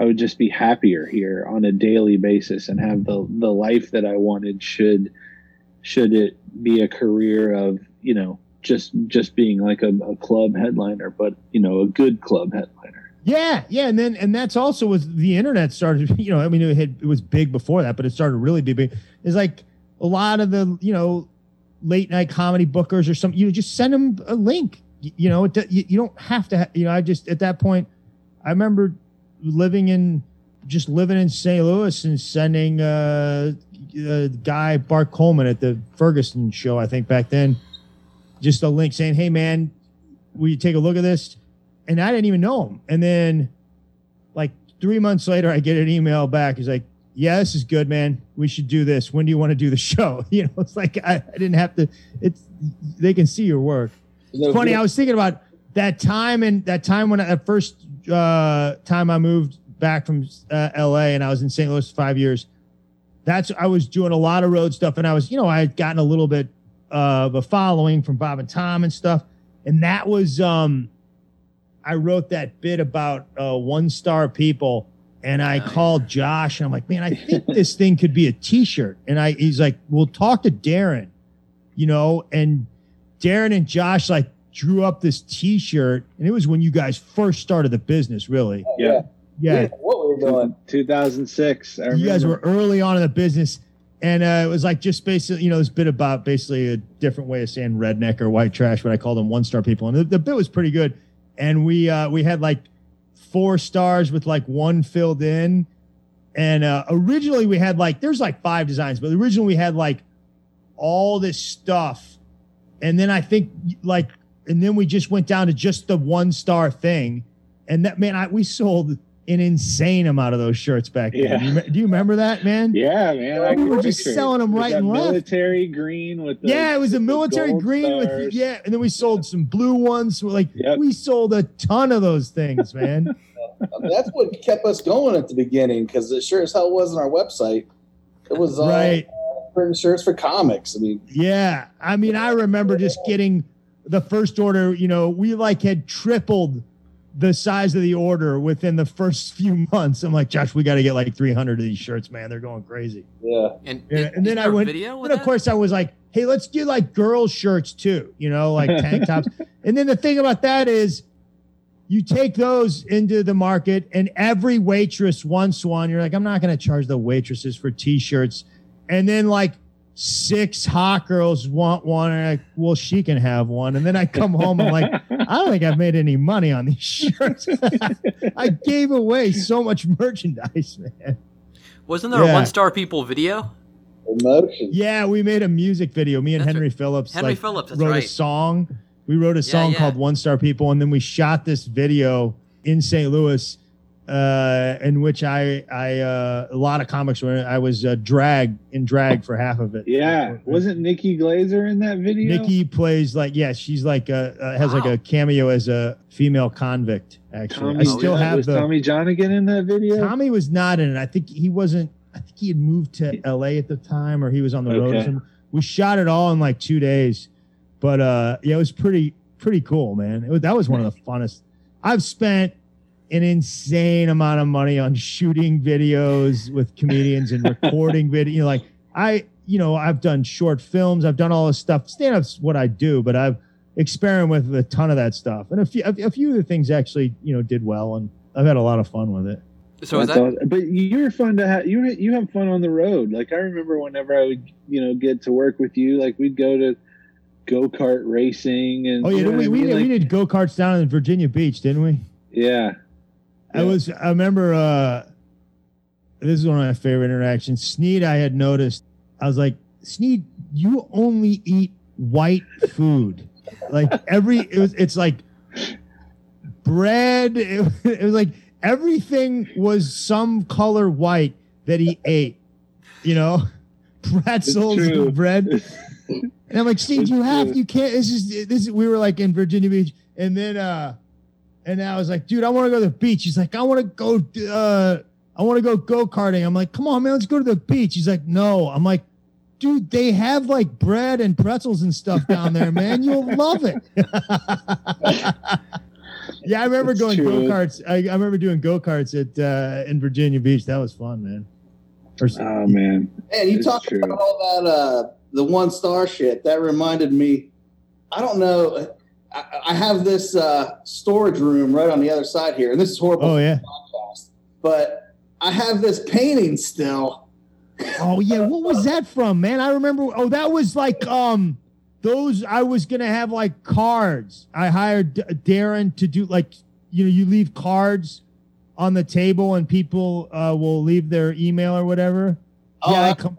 I would just be happier here on a daily basis and have the the life that I wanted. Should should it be a career of, you know. Just just being like a, a club headliner, but, you know, a good club headliner. Yeah, yeah. And then and that's also was the internet started, you know, I mean, it, had, it was big before that, but it started really be big. It's like a lot of the, you know, late night comedy bookers or something, you just send them a link. You, you know, it, you, you don't have to, ha- you know, I just at that point, I remember living in just living in Saint Louis and sending uh, the guy Bart Coleman at the Ferguson show, I think back then. Just a link saying, hey, man, will you take a look at this? And I didn't even know him. And then like three months later, I get an email back. He's like, yeah, this is good, man. We should do this. When do you want to do the show? You know, it's like I, I didn't have to. It's they can see your work. It's funny. I was thinking about that time and that time when I, that first uh, time I moved back from uh, L A and I was in Saint Louis for five years. That's I was doing a lot of road stuff. And I was, you know, I had gotten a little bit of a following from Bob and Tom and stuff. And that was, um, I wrote that bit about uh, one star people and I nice. called Josh and I'm like, man, I think this thing could be a t-shirt. And I, he's like, we'll talk to Darren, you know, and Darren and Josh like drew up this t-shirt and it was when you guys first started the business really. Oh, yeah. Yeah. Yeah. What, what we're doing. two thousand six. I remember. You guys were early on in the business. And uh, it was like just basically, you know, this bit about basically a different way of saying redneck or white trash, but I call them one-star people. And the, the bit was pretty good. And we uh, we had like four stars with like one filled in. And uh, originally we had like, there's like five designs, but originally we had like all this stuff. And then I think like, and then we just went down to just the one-star thing. And that, man, I, we sold an insane amount of those shirts back then. Yeah. Do, you, do you remember that, man? Yeah, man. I we were just selling them right and left. Military green with the, yeah, it was a military green with, yeah. And then we sold some blue ones. So like yep. we sold a ton of those things, man. That's what kept us going at the beginning, because it sure as hell wasn't our website. It was all right. uh, printing shirts for comics. I mean, yeah. I mean, I remember just getting the first order. You know, we like had tripled the size of the order within the first few months. I'm like, Josh, we got to get like three hundred of these shirts, man. They're going crazy. Yeah. And, yeah. and, and then I went, video and of that? course I was like, hey, let's do like girl shirts too, you know, like tank tops. And then the thing about that is you take those into the market and every waitress wants one. You're like, I'm not going to charge the waitresses for t-shirts. And then like six hot girls want one. And I'm like, well, she can have one. And then I come home and like, I don't think I've made any money on these shirts. I gave away so much merchandise, man. Wasn't there yeah. a One Star People video? Emotion. Yeah, we made a music video. Me and that's Henry right. Phillips Henry like, Phillips that's wrote right. a song. We wrote a yeah, song yeah. called One Star People, and then we shot this video in Saint Louis uh, in which I, I uh, a lot of comics were in. I was uh, drag in drag for half of it. Yeah. Wasn't Nikki Glaser in that video? Nikki plays like, yeah, she's like, a, uh, has wow. like a cameo as a female convict, actually. Tommy, I still yeah. have was the. Was Tommy Johnigan in that video? Tommy was not in it. I think he wasn't, I think he had moved to L A at the time, or he was on the road. Okay. We shot it all in like two days. But uh, yeah, it was pretty pretty cool, man. It was, that was one of the funnest. I've spent an insane amount of money on shooting videos with comedians and recording video. You know, like I, you know, I've done short films. I've done all this stuff. Stand-up's what I do, but I've experimented with a ton of that stuff. And a few, a, a few of the things actually, you know, did well, and I've had a lot of fun with it. So is that? Awesome. But you're fun to have. You you have fun on the road. Like I remember whenever I would, you know, get to work with you. Like we'd go to go-kart racing and oh yeah, you know we, we, did, like, we did go-karts down in Virginia Beach, didn't we? Yeah, I yeah. was. I remember uh, this is one of my favorite interactions. Sneed, I had noticed. I was like, Sneed, you only eat white food. Like every it was, it's like bread. It, it was like everything was some color white that he ate. You know, pretzels and bread. And I'm like, Steve, you have, you can't, this is, this is, we were like in Virginia Beach. And then, uh, and I was like, dude, I want to go to the beach. He's like, I want to go, uh, I want to go go-karting. I'm like, come on, man, let's go to the beach. He's like, no. I'm like, dude, they have like bread and pretzels and stuff down there, man. You'll love it. yeah. I remember it's going true. go-karts. I, I remember doing go-karts at, uh, in Virginia Beach. That was fun, man. First, oh man. Man, you talked about all that, uh, the one star shit that reminded me, I don't know. I, I have this uh, storage room right on the other side here, and this is horrible. Oh yeah. Podcast, but I have this painting still. Oh yeah, what was that from, man? I remember. Oh, that was like um, those. I was gonna have like cards. I hired D- Darren to do like you know you leave cards on the table and people uh, will leave their email or whatever. Oh, yeah. I come-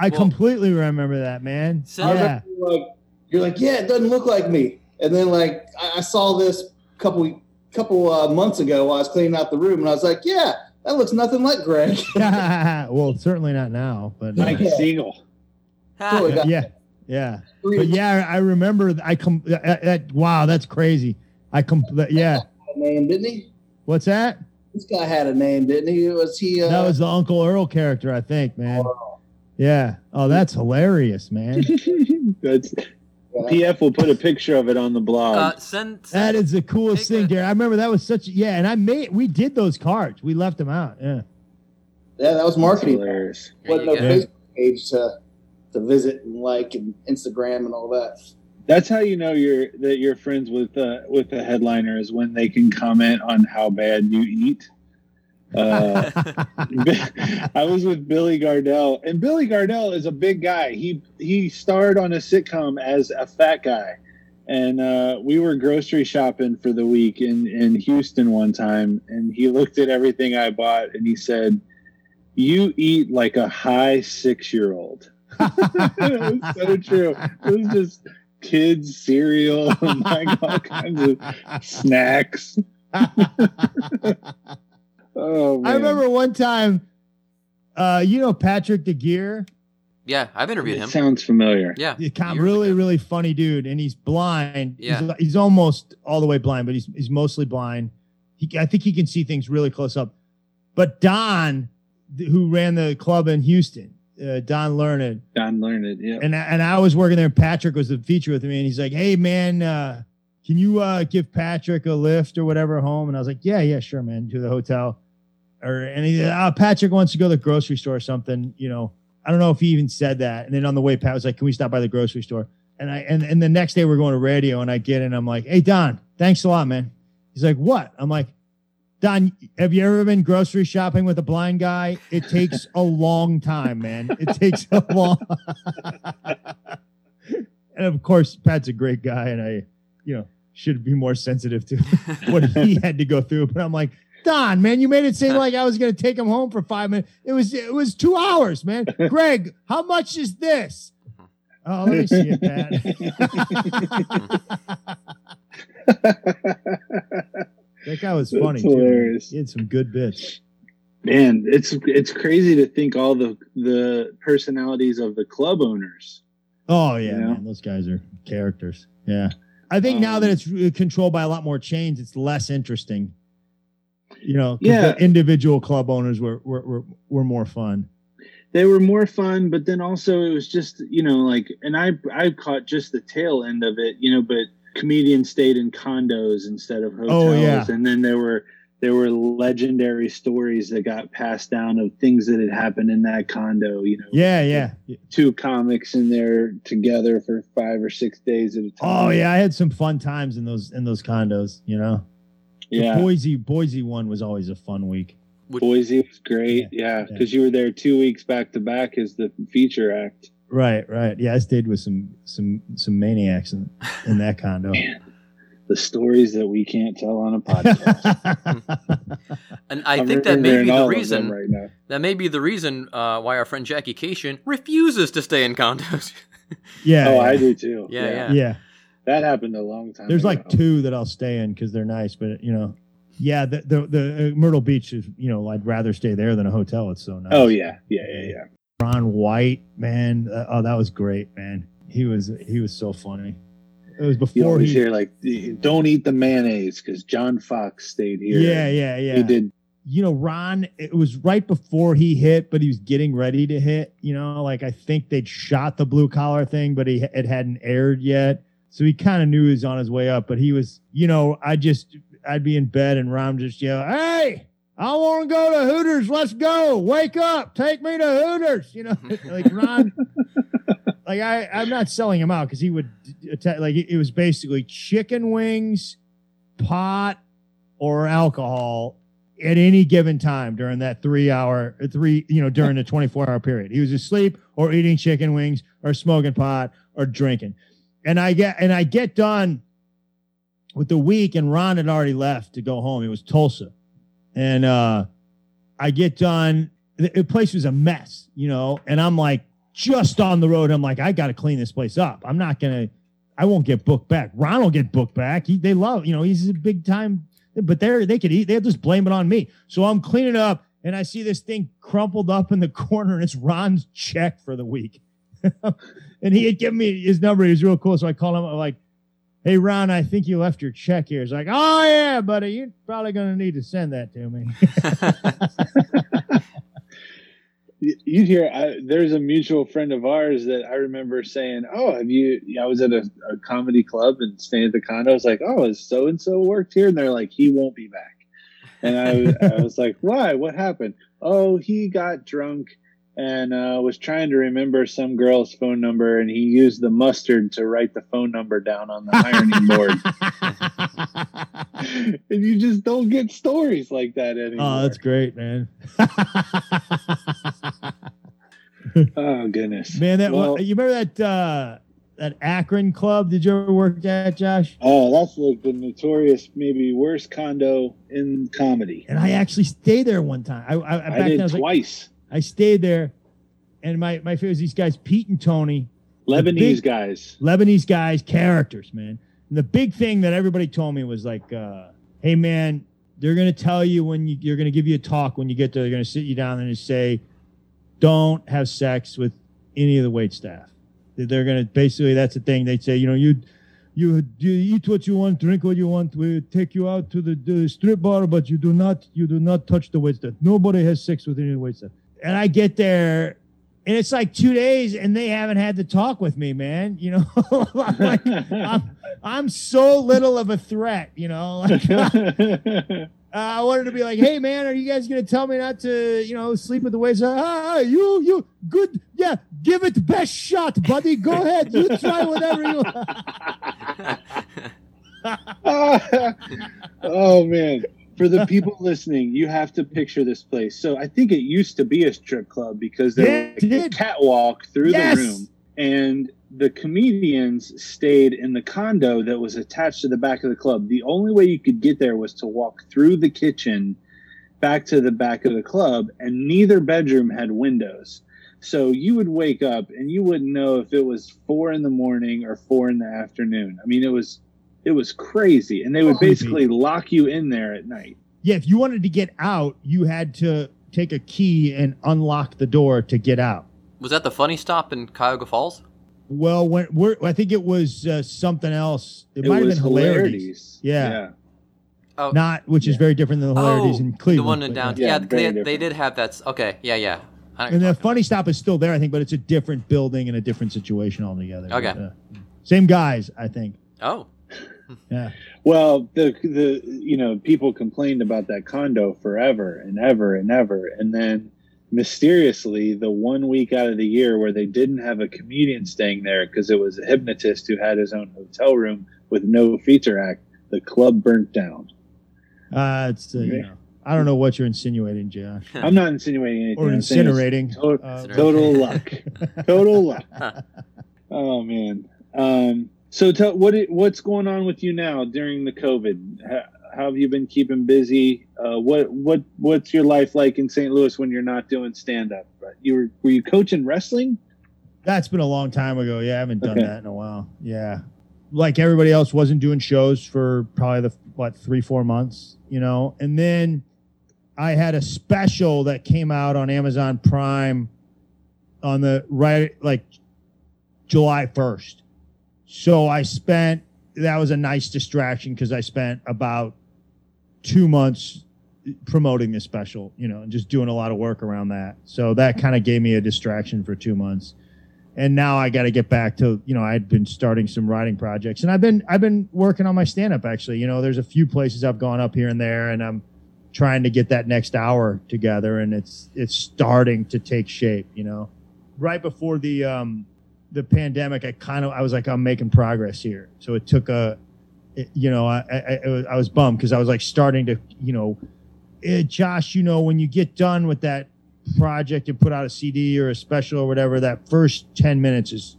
I well, completely remember that, man. So yeah. You're like, you're like, yeah, it doesn't look like me. And then, like, I, I saw this couple couple uh, months ago while I was cleaning out the room, and I was like, yeah, that looks nothing like Greg. Well, certainly not now, but Mike uh, Siegel. yeah, yeah, yeah. But yeah, I remember. I com- that, that. Wow, that's crazy. I com- Yeah. Name, didn't he? What's that? This guy had a name, didn't he? Was he? Uh, that was the Uncle Earl character, I think, man. Earl. Yeah. Oh, that's hilarious, man. That's, P F will put a picture of it on the blog. Uh, send, send, that is the coolest thing, Gary. I remember that was such. Yeah, and I made. We did those cards. We left them out. Yeah. Yeah, that was marketing. Wasn't no Facebook page to to visit and like and Instagram and all that. That's how you know you're that you're friends with uh, with the headliner is when they can comment on how bad you eat. Uh, I was with Billy Gardell, and Billy Gardell is a big guy. He he starred on a sitcom as a fat guy, and uh, we were grocery shopping for the week in, in Houston one time, and he looked at everything I bought, and he said, "You eat like a high six-year-old." It was so true. It was just kids' cereal and like all kinds of snacks. Oh, man. I remember one time, uh, you know Patrick DeGeer? Yeah, I've interviewed it him. Sounds familiar. Yeah. He's a really, really funny dude, and he's blind. Yeah. He's, he's almost all the way blind, but he's he's mostly blind. He, I think he can see things really close up. But Don, th- who ran the club in Houston, uh, Don Learned. Don Learned, yeah. And I, and I was working there, and Patrick was the feature with me, and he's like, "Hey, man, uh, can you uh, give Patrick a lift or whatever home?" And I was like, "Yeah, yeah, sure, man, to the hotel." Or and he, oh, Patrick wants to go to the grocery store or something, you know. I don't know if he even said that. And then on the way, Pat was like, "Can we stop by the grocery store?" And I and, and the next day we're going to radio, and I get in. I'm like, "Hey, Don, thanks a lot, man." He's like, "What?" I'm like, "Don, have you ever been grocery shopping with a blind guy? It takes a long time, man. It takes a long." And of course, Pat's a great guy, and I, you know, should be more sensitive to what he had to go through. But I'm like, "Don, man, you made it seem like I was going to take him home for five minutes. It was it was two hours, man. Greg, how much is this?" Oh, let me see it, Pat. That guy was funny, too. He had some good bits. Man, it's it's crazy to think all the the personalities of the club owners. Oh, yeah, you know? Man, those guys are characters. Yeah. I think um, now that it's controlled by a lot more chains, it's less interesting. You know, yeah. The individual club owners were, were were were more fun. They were more fun, but then also it was just, you know, like, and I I caught just the tail end of it, you know. But comedians stayed in condos instead of hotels, oh, yeah. And then there were there were legendary stories that got passed down of things that had happened in that condo, you know. Yeah, yeah. Two comics in there together for five or six days at a time. Oh yeah, I had some fun times in those in those condos, you know. The yeah, Boise, Boise one was always a fun week. Boise was great, yeah, because yeah, yeah. you were there two weeks back to back as the feature act. Right, right. Yeah, I stayed with some some some maniacs in, in that condo. Man, the stories that we can't tell on a podcast. And I I'm think that may be the reason. Right now. That may be the reason uh, why our friend Jackie Cation refuses to stay in condos. Yeah. Oh, yeah. I do too. Yeah, yeah, yeah. yeah. That happened a long time There's ago. Like two that I'll stay in because they're nice, but, you know, yeah, the, the the Myrtle Beach is, you know, I'd rather stay there than a hotel. It's so nice. Oh, yeah. Yeah, yeah, yeah. Ron White, man. Uh, oh, that was great, man. He was he was so funny. It was before you always he... hear, like, don't eat the mayonnaise because John Fox stayed here. Yeah, yeah, yeah. He did. You know, Ron, it was right before he hit, but he was getting ready to hit. You know, like, I think they'd shot the blue collar thing, but he it hadn't aired yet. So he kind of knew he was on his way up, but he was, you know, I just, I'd be in bed and Ron just yell, "Hey, I want to go to Hooters. Let's go. Wake up. Take me to Hooters." You know, like Ron, like I, I'm not selling him out because he would, attack, like it was basically chicken wings, pot, or alcohol at any given time during that three hour, three, you know, during the twenty-four hour period. He was asleep or eating chicken wings or smoking pot or drinking. And I get and I get done with the week, and Ron had already left to go home. It was Tulsa, and uh, I get done. The, the place was a mess, you know. And I'm like, just on the road. I'm like, I got to clean this place up. I'm not gonna. I won't get booked back. Ron will get booked back. He, they love, you know. He's a big time, but they they could eat. They'll just blame it on me. So I'm cleaning up, and I see this thing crumpled up in the corner, and it's Ron's check for the week. And he had given me his number. He was real cool. So I called him. I'm like, "Hey, Ron, I think you left your check here." He's like, "Oh, yeah, buddy. You're probably going to need to send that to me." You hear, I, there's a mutual friend of ours that I remember saying, "Oh, have you, I was at a, a comedy club and staying at the condo. I was like, "Oh, has so-and-so worked here?" And they're like, "He won't be back." And I, I was like, "Why? What happened?" "Oh, he got drunk and uh, was trying to remember some girl's phone number, and he used the mustard to write the phone number down on the ironing board. And you just don't get stories like that anymore. Oh, that's great, man. Oh, goodness. Man, that well, you remember that uh, that Akron club? Did you ever work at, Josh? Oh, that's like the notorious, maybe worst condo in comedy. And I actually stayed there one time. I, I, back I did then, I was twice. Like, I stayed there, and my, my favorite was these guys, Pete and Tony. Lebanese big, guys. Lebanese guys, characters, man. And the big thing that everybody told me was like, uh, hey, man, they're going to tell you when you, you're going to give you a talk when you get there. They're going to sit you down and say, don't have sex with any of the wait staff. They're going to basically, that's the thing. They'd say, you know, you you you eat what you want, drink what you want. We take you out to the, the strip bar, but you do not you do not touch the wait staff. Nobody has sex with any of the wait staff. And I get there, and it's like two days, and they haven't had the talk with me, man. You know, I'm, like, I'm, I'm so little of a threat, you know. Like, uh, I wanted to be like, hey, man, are you guys going to tell me not to, you know, sleep with the ways? Ah, you, you, good. Yeah, give it best shot, buddy. Go ahead. You try whatever you want. Oh, man. For the people listening, you have to picture this place. So I think it used to be a strip club because there was a catwalk through yes. the room. And the comedians stayed in the condo that was attached to the back of the club. The only way you could get there was to walk through the kitchen back to the back of the club. And neither bedroom had windows. So you would wake up and you wouldn't know if it was four in the morning or four in the afternoon. I mean, it was... It was crazy. And they would basically lock you in there at night. Yeah, if you wanted to get out, you had to take a key and unlock the door to get out. Was that the Funny Stop in Cuyahoga Falls? Well, when we're, I think it was uh, something else. It, it might have been Hilarities. Hilarities. Yeah. yeah. Oh, Not, which yeah. is very different than the Hilarities oh, in Cleveland. The one in downtown. Yeah, yeah they, they did have that. Okay, yeah, yeah. And the Funny Stop is still there, I think, but it's a different building and a different situation altogether. Okay. But, uh, same guys, I think. Oh. Yeah. Well, the the you know people complained about that condo forever and ever and ever, and then mysteriously the one week out of the year where they didn't have a comedian staying there because it was a hypnotist who had his own hotel room with no feature act, the club burnt down. Uh, it's uh, okay. you know, I don't know what you're insinuating, Josh. I'm not insinuating anything. Or incinerating. Total, uh, total luck. Total luck. Oh man. Um. So tell what what's going on with you now during the COVID? How, how have you been keeping busy? Uh, what what what's your life like in Saint Louis when you're not doing stand up? You were were you coaching wrestling? That's been a long time ago. Yeah, I haven't done okay. that in a while. Yeah, like everybody else, wasn't doing shows for probably the what three four months, you know. And then I had a special that came out on Amazon Prime on the right like July first. So I spent, that was a nice distraction because I spent about two months promoting this special, you know, and just doing a lot of work around that. So that kind of gave me a distraction for two months. And now I got to get back to, you know, I'd been starting some writing projects and I've been, I've been working on my stand-up actually. You know, there's a few places I've gone up here and there and I'm trying to get that next hour together and it's, it's starting to take shape, you know, right before the, um, the pandemic, I kind of, I was like, I'm making progress here. So it took a, it, you know, I, I, I was bummed because I was like starting to, you know, eh, Josh, you know, when you get done with that project and put out a C D or a special or whatever, that first ten minutes is,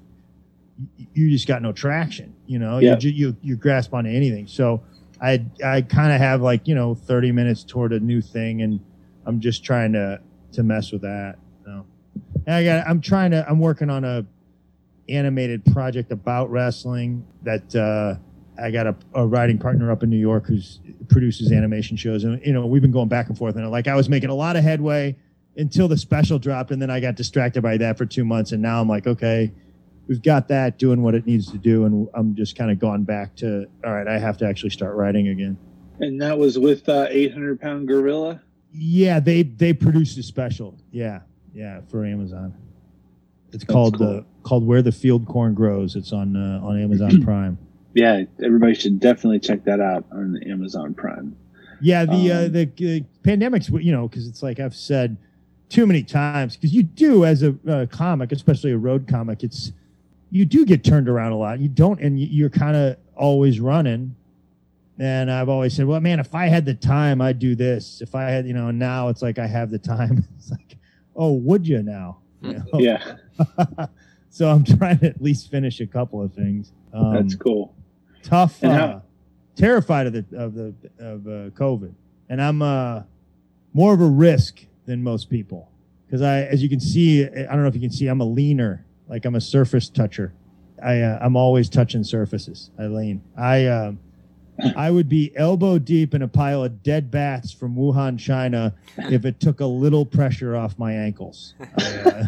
you just got no traction, you know, yeah. you, you, you grasp onto anything. So I, I kind of have like, you know, thirty minutes toward a new thing and I'm just trying to, to mess with that. So. And I got, I'm trying to, I'm working on a, animated project about wrestling that uh I got a, a writing partner up in New York who produces animation shows and you know we've been going back and forth and like I was making a lot of headway until the special dropped and then I got distracted by that for two months and now I'm like okay we've got that doing what it needs to do and I'm just kind of gone back to all right I have to actually start writing again. And that was with uh eight hundred pound gorilla. Yeah, they they produced a special yeah yeah for Amazon. It's That's called cool. the called Where the Field Corn Grows. It's on uh, on Amazon Prime. Yeah, everybody should definitely check that out on Amazon Prime. Yeah, the um, uh, the uh, pandemic's you know because it's like I've said too many times, because you do, as a uh, comic, especially a road comic, it's you do get turned around a lot. You don't, and you're kind of always running. And I've always said, well, man, if I had the time, I'd do this. If I had, you know, now it's like I have the time. It's like, oh, would you now? You know? Yeah. So I'm trying to at least finish a couple of things. Um, That's cool. Tough. And uh, how- terrified of the of the of uh, COVID, and I'm uh, more of a risk than most people, because I, as you can see, I don't know if you can see, I'm a leaner. Like I'm a surface toucher. I uh, I'm always touching surfaces. I lean. I. Uh, I would be elbow deep in a pile of dead bats from Wuhan, China, if it took a little pressure off my ankles. Uh,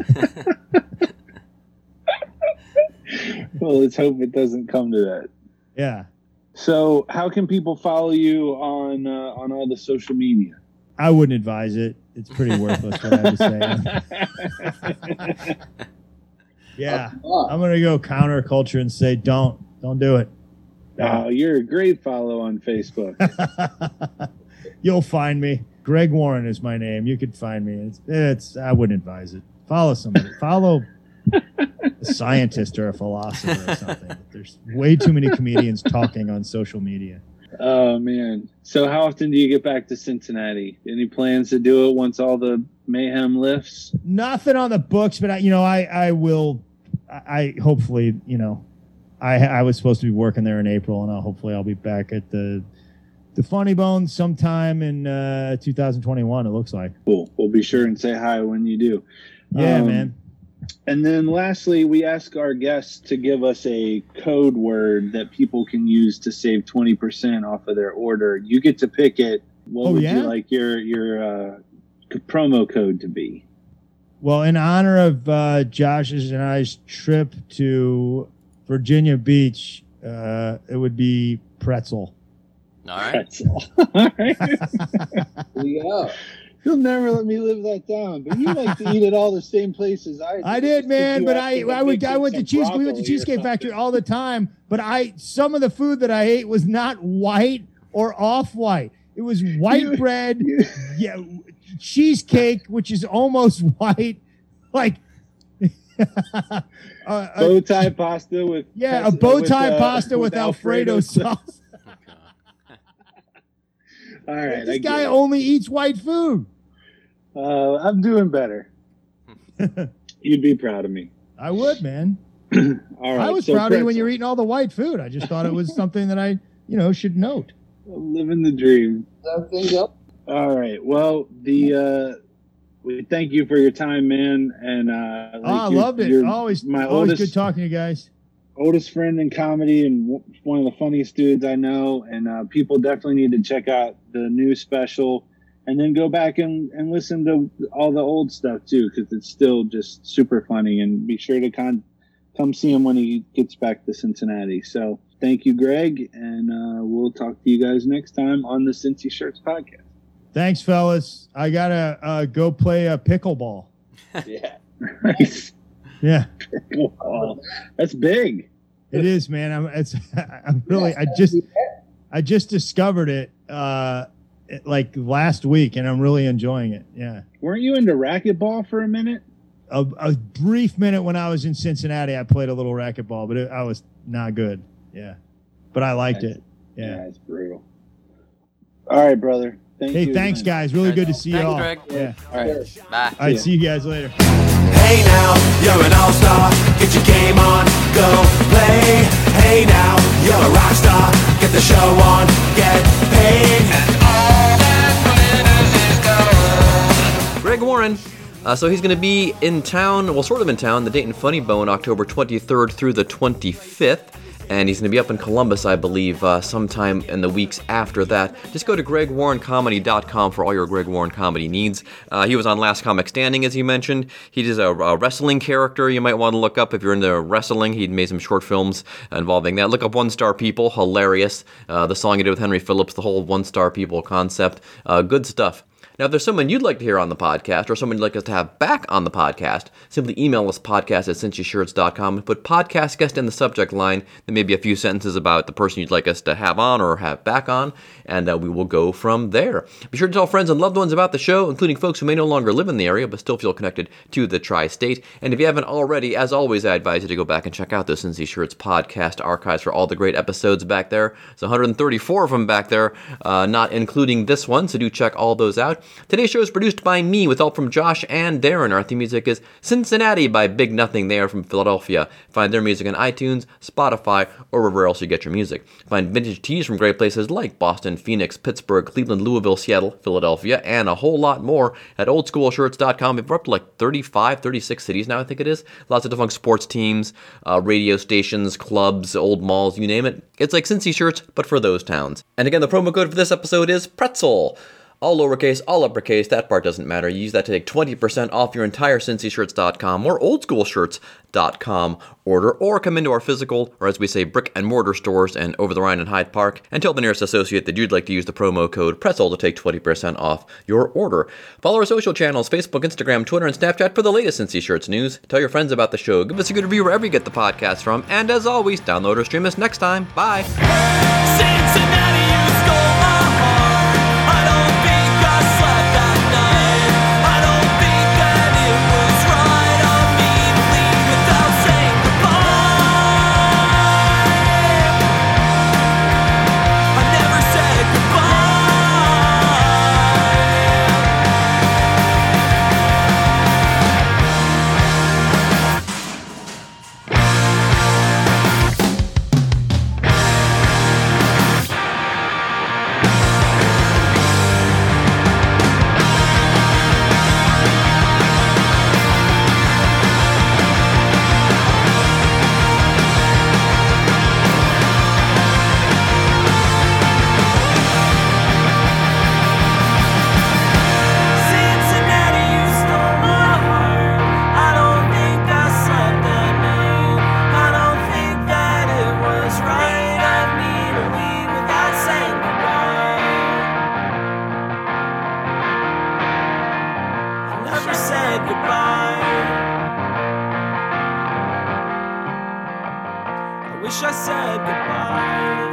well, let's hope it doesn't come to that. Yeah. So how can people follow you on uh, on all the social media? I wouldn't advise it. It's pretty worthless, what I was saying. Yeah. I'm going to go counterculture and say don't. Don't do it. Oh, you're a great follow on Facebook. You'll find me. Greg Warren is my name. You could find me. It's, it's. I wouldn't advise it. Follow somebody. Follow a scientist or a philosopher or something. There's way too many comedians talking on social media. Oh, man. So how often do you get back to Cincinnati? Any plans to do it once all the mayhem lifts? Nothing on the books, but, I, you know, I, I will. I, I hopefully, you know. I, I was supposed to be working there in April, and I'll, hopefully I'll be back at the the Funny Bone sometime in uh, two thousand twenty-one, it looks like. Cool. We'll be sure and say hi when you do. Yeah, um, man. And then lastly, we ask our guests to give us a code word that people can use to save twenty percent off of their order. You get to pick it. What oh, would yeah? you like your, your uh, promo code to be? Well, in honor of uh, Josh's and I's trip to Virginia Beach, uh, it would be pretzel. All right. Pretzel. All right. You go. You'll never let me live that down, but you like to eat at all the same places I do. I did, man, but I, I would I went to cheese we went to Cheesecake Factory all the time, but I some of the food that I ate was not white or off-white. It was white you, bread, you. yeah, cheesecake, which is almost white, like uh, a bow tie pasta with yeah, a bow tie with, uh, pasta with, with Alfredo, Alfredo sauce. All right, this I guy only eats white food. Uh, I'm doing better. You'd be proud of me. I would, man. All right, I was so proud pretzel. of you when you were eating all the white food. I just thought it was something that I, you know, should note. Living the dream. Everything's up. All right. Well, the. Uh, We thank you for your time, man. And uh, like oh, I loved it. Always, my always oldest, good talking to you guys. Oldest friend in comedy and w- one of the funniest dudes I know. And uh, people definitely need to check out the new special and then go back and, and listen to all the old stuff, too, because it's still just super funny. And be sure to con- come see him when he gets back to Cincinnati. So thank you, Greg. And uh, we'll talk to you guys next time on the Cincy Shirts podcast. Thanks, fellas. I got to uh, go play a uh, pickleball. Yeah. Nice. Yeah. Pickleball. That's big. It is, man. I'm it's I'm really I just I just discovered it uh it, like last week, and I'm really enjoying it. Yeah. Weren't you into racquetball for a minute? A, a brief minute when I was in Cincinnati, I played a little racquetball, but it, I was not good. Yeah. But I liked that's, it. Yeah. That's brutal. All right, brother. Thank hey, you, thanks, man. guys. Really good to see Thank you all. Greg. Yeah. All right. Bye. All right, see you guys later. Hey, now, you're an all-star. Get your game on. Go play. Hey, now, you're a rock star. Get the show on. Get paid. And all that glitters is gold. Greg Warren. Uh, so he's going to be in town, well, sort of in town, the Dayton Funny Bone, October twenty-third through the twenty-fifth. And he's going to be up in Columbus, I believe, uh, sometime in the weeks after that. Just go to greg warren comedy dot com for all your Greg Warren comedy needs. Uh, he was on Last Comic Standing, as you mentioned. He is a, a wrestling character you might want to look up if you're into wrestling. He made some short films involving that. Look up One Star People. Hilarious. Uh, the song he did with Henry Phillips, the whole One Star People concept. Uh, good stuff. Now, if there's someone you'd like to hear on the podcast or someone you'd like us to have back on the podcast, simply email us podcast at Cincy Shirts dot com and put podcast guest in the subject line. There may be a few sentences about the person you'd like us to have on or have back on, and uh, we will go from there. Be sure to tell friends and loved ones about the show, including folks who may no longer live in the area but still feel connected to the tri-state. And if you haven't already, as always, I advise you to go back and check out the Cincy Shirts podcast archives for all the great episodes back there. It's one hundred thirty-four of them back there, uh, not including this one, so do check all those out. Today's show is produced by me with help from Josh and Darren. Our theme music is Cincinnati by Big Nothing. They are from Philadelphia. Find their music on iTunes, Spotify, or wherever else you get your music. Find vintage tees from great places like Boston, Phoenix, Pittsburgh, Cleveland, Louisville, Seattle, Philadelphia, and a whole lot more at Old School Shirts dot com. We're up to like thirty-five, thirty-six cities now, I think it is. Lots of different sports teams, uh, radio stations, clubs, old malls, you name it. It's like Cincy Shirts, but for those towns. And again, the promo code for this episode is pretzel. All lowercase, all uppercase, that part doesn't matter. You use that to take twenty percent off your entire Cincy Shirts dot com or Old School Shirts dot com order, or come into our physical, or as we say, brick and mortar stores and over the Rhine and Hyde Park, and tell the nearest associate that you'd like to use the promo code pretzel to take twenty percent off your order. Follow our social channels, Facebook, Instagram, Twitter, and Snapchat for the latest Cincy Shirts news. Tell your friends about the show. Give us a good review wherever you get the podcast from. And as always, download or stream us next time. Bye. Cincinnati! Wish I said goodbye.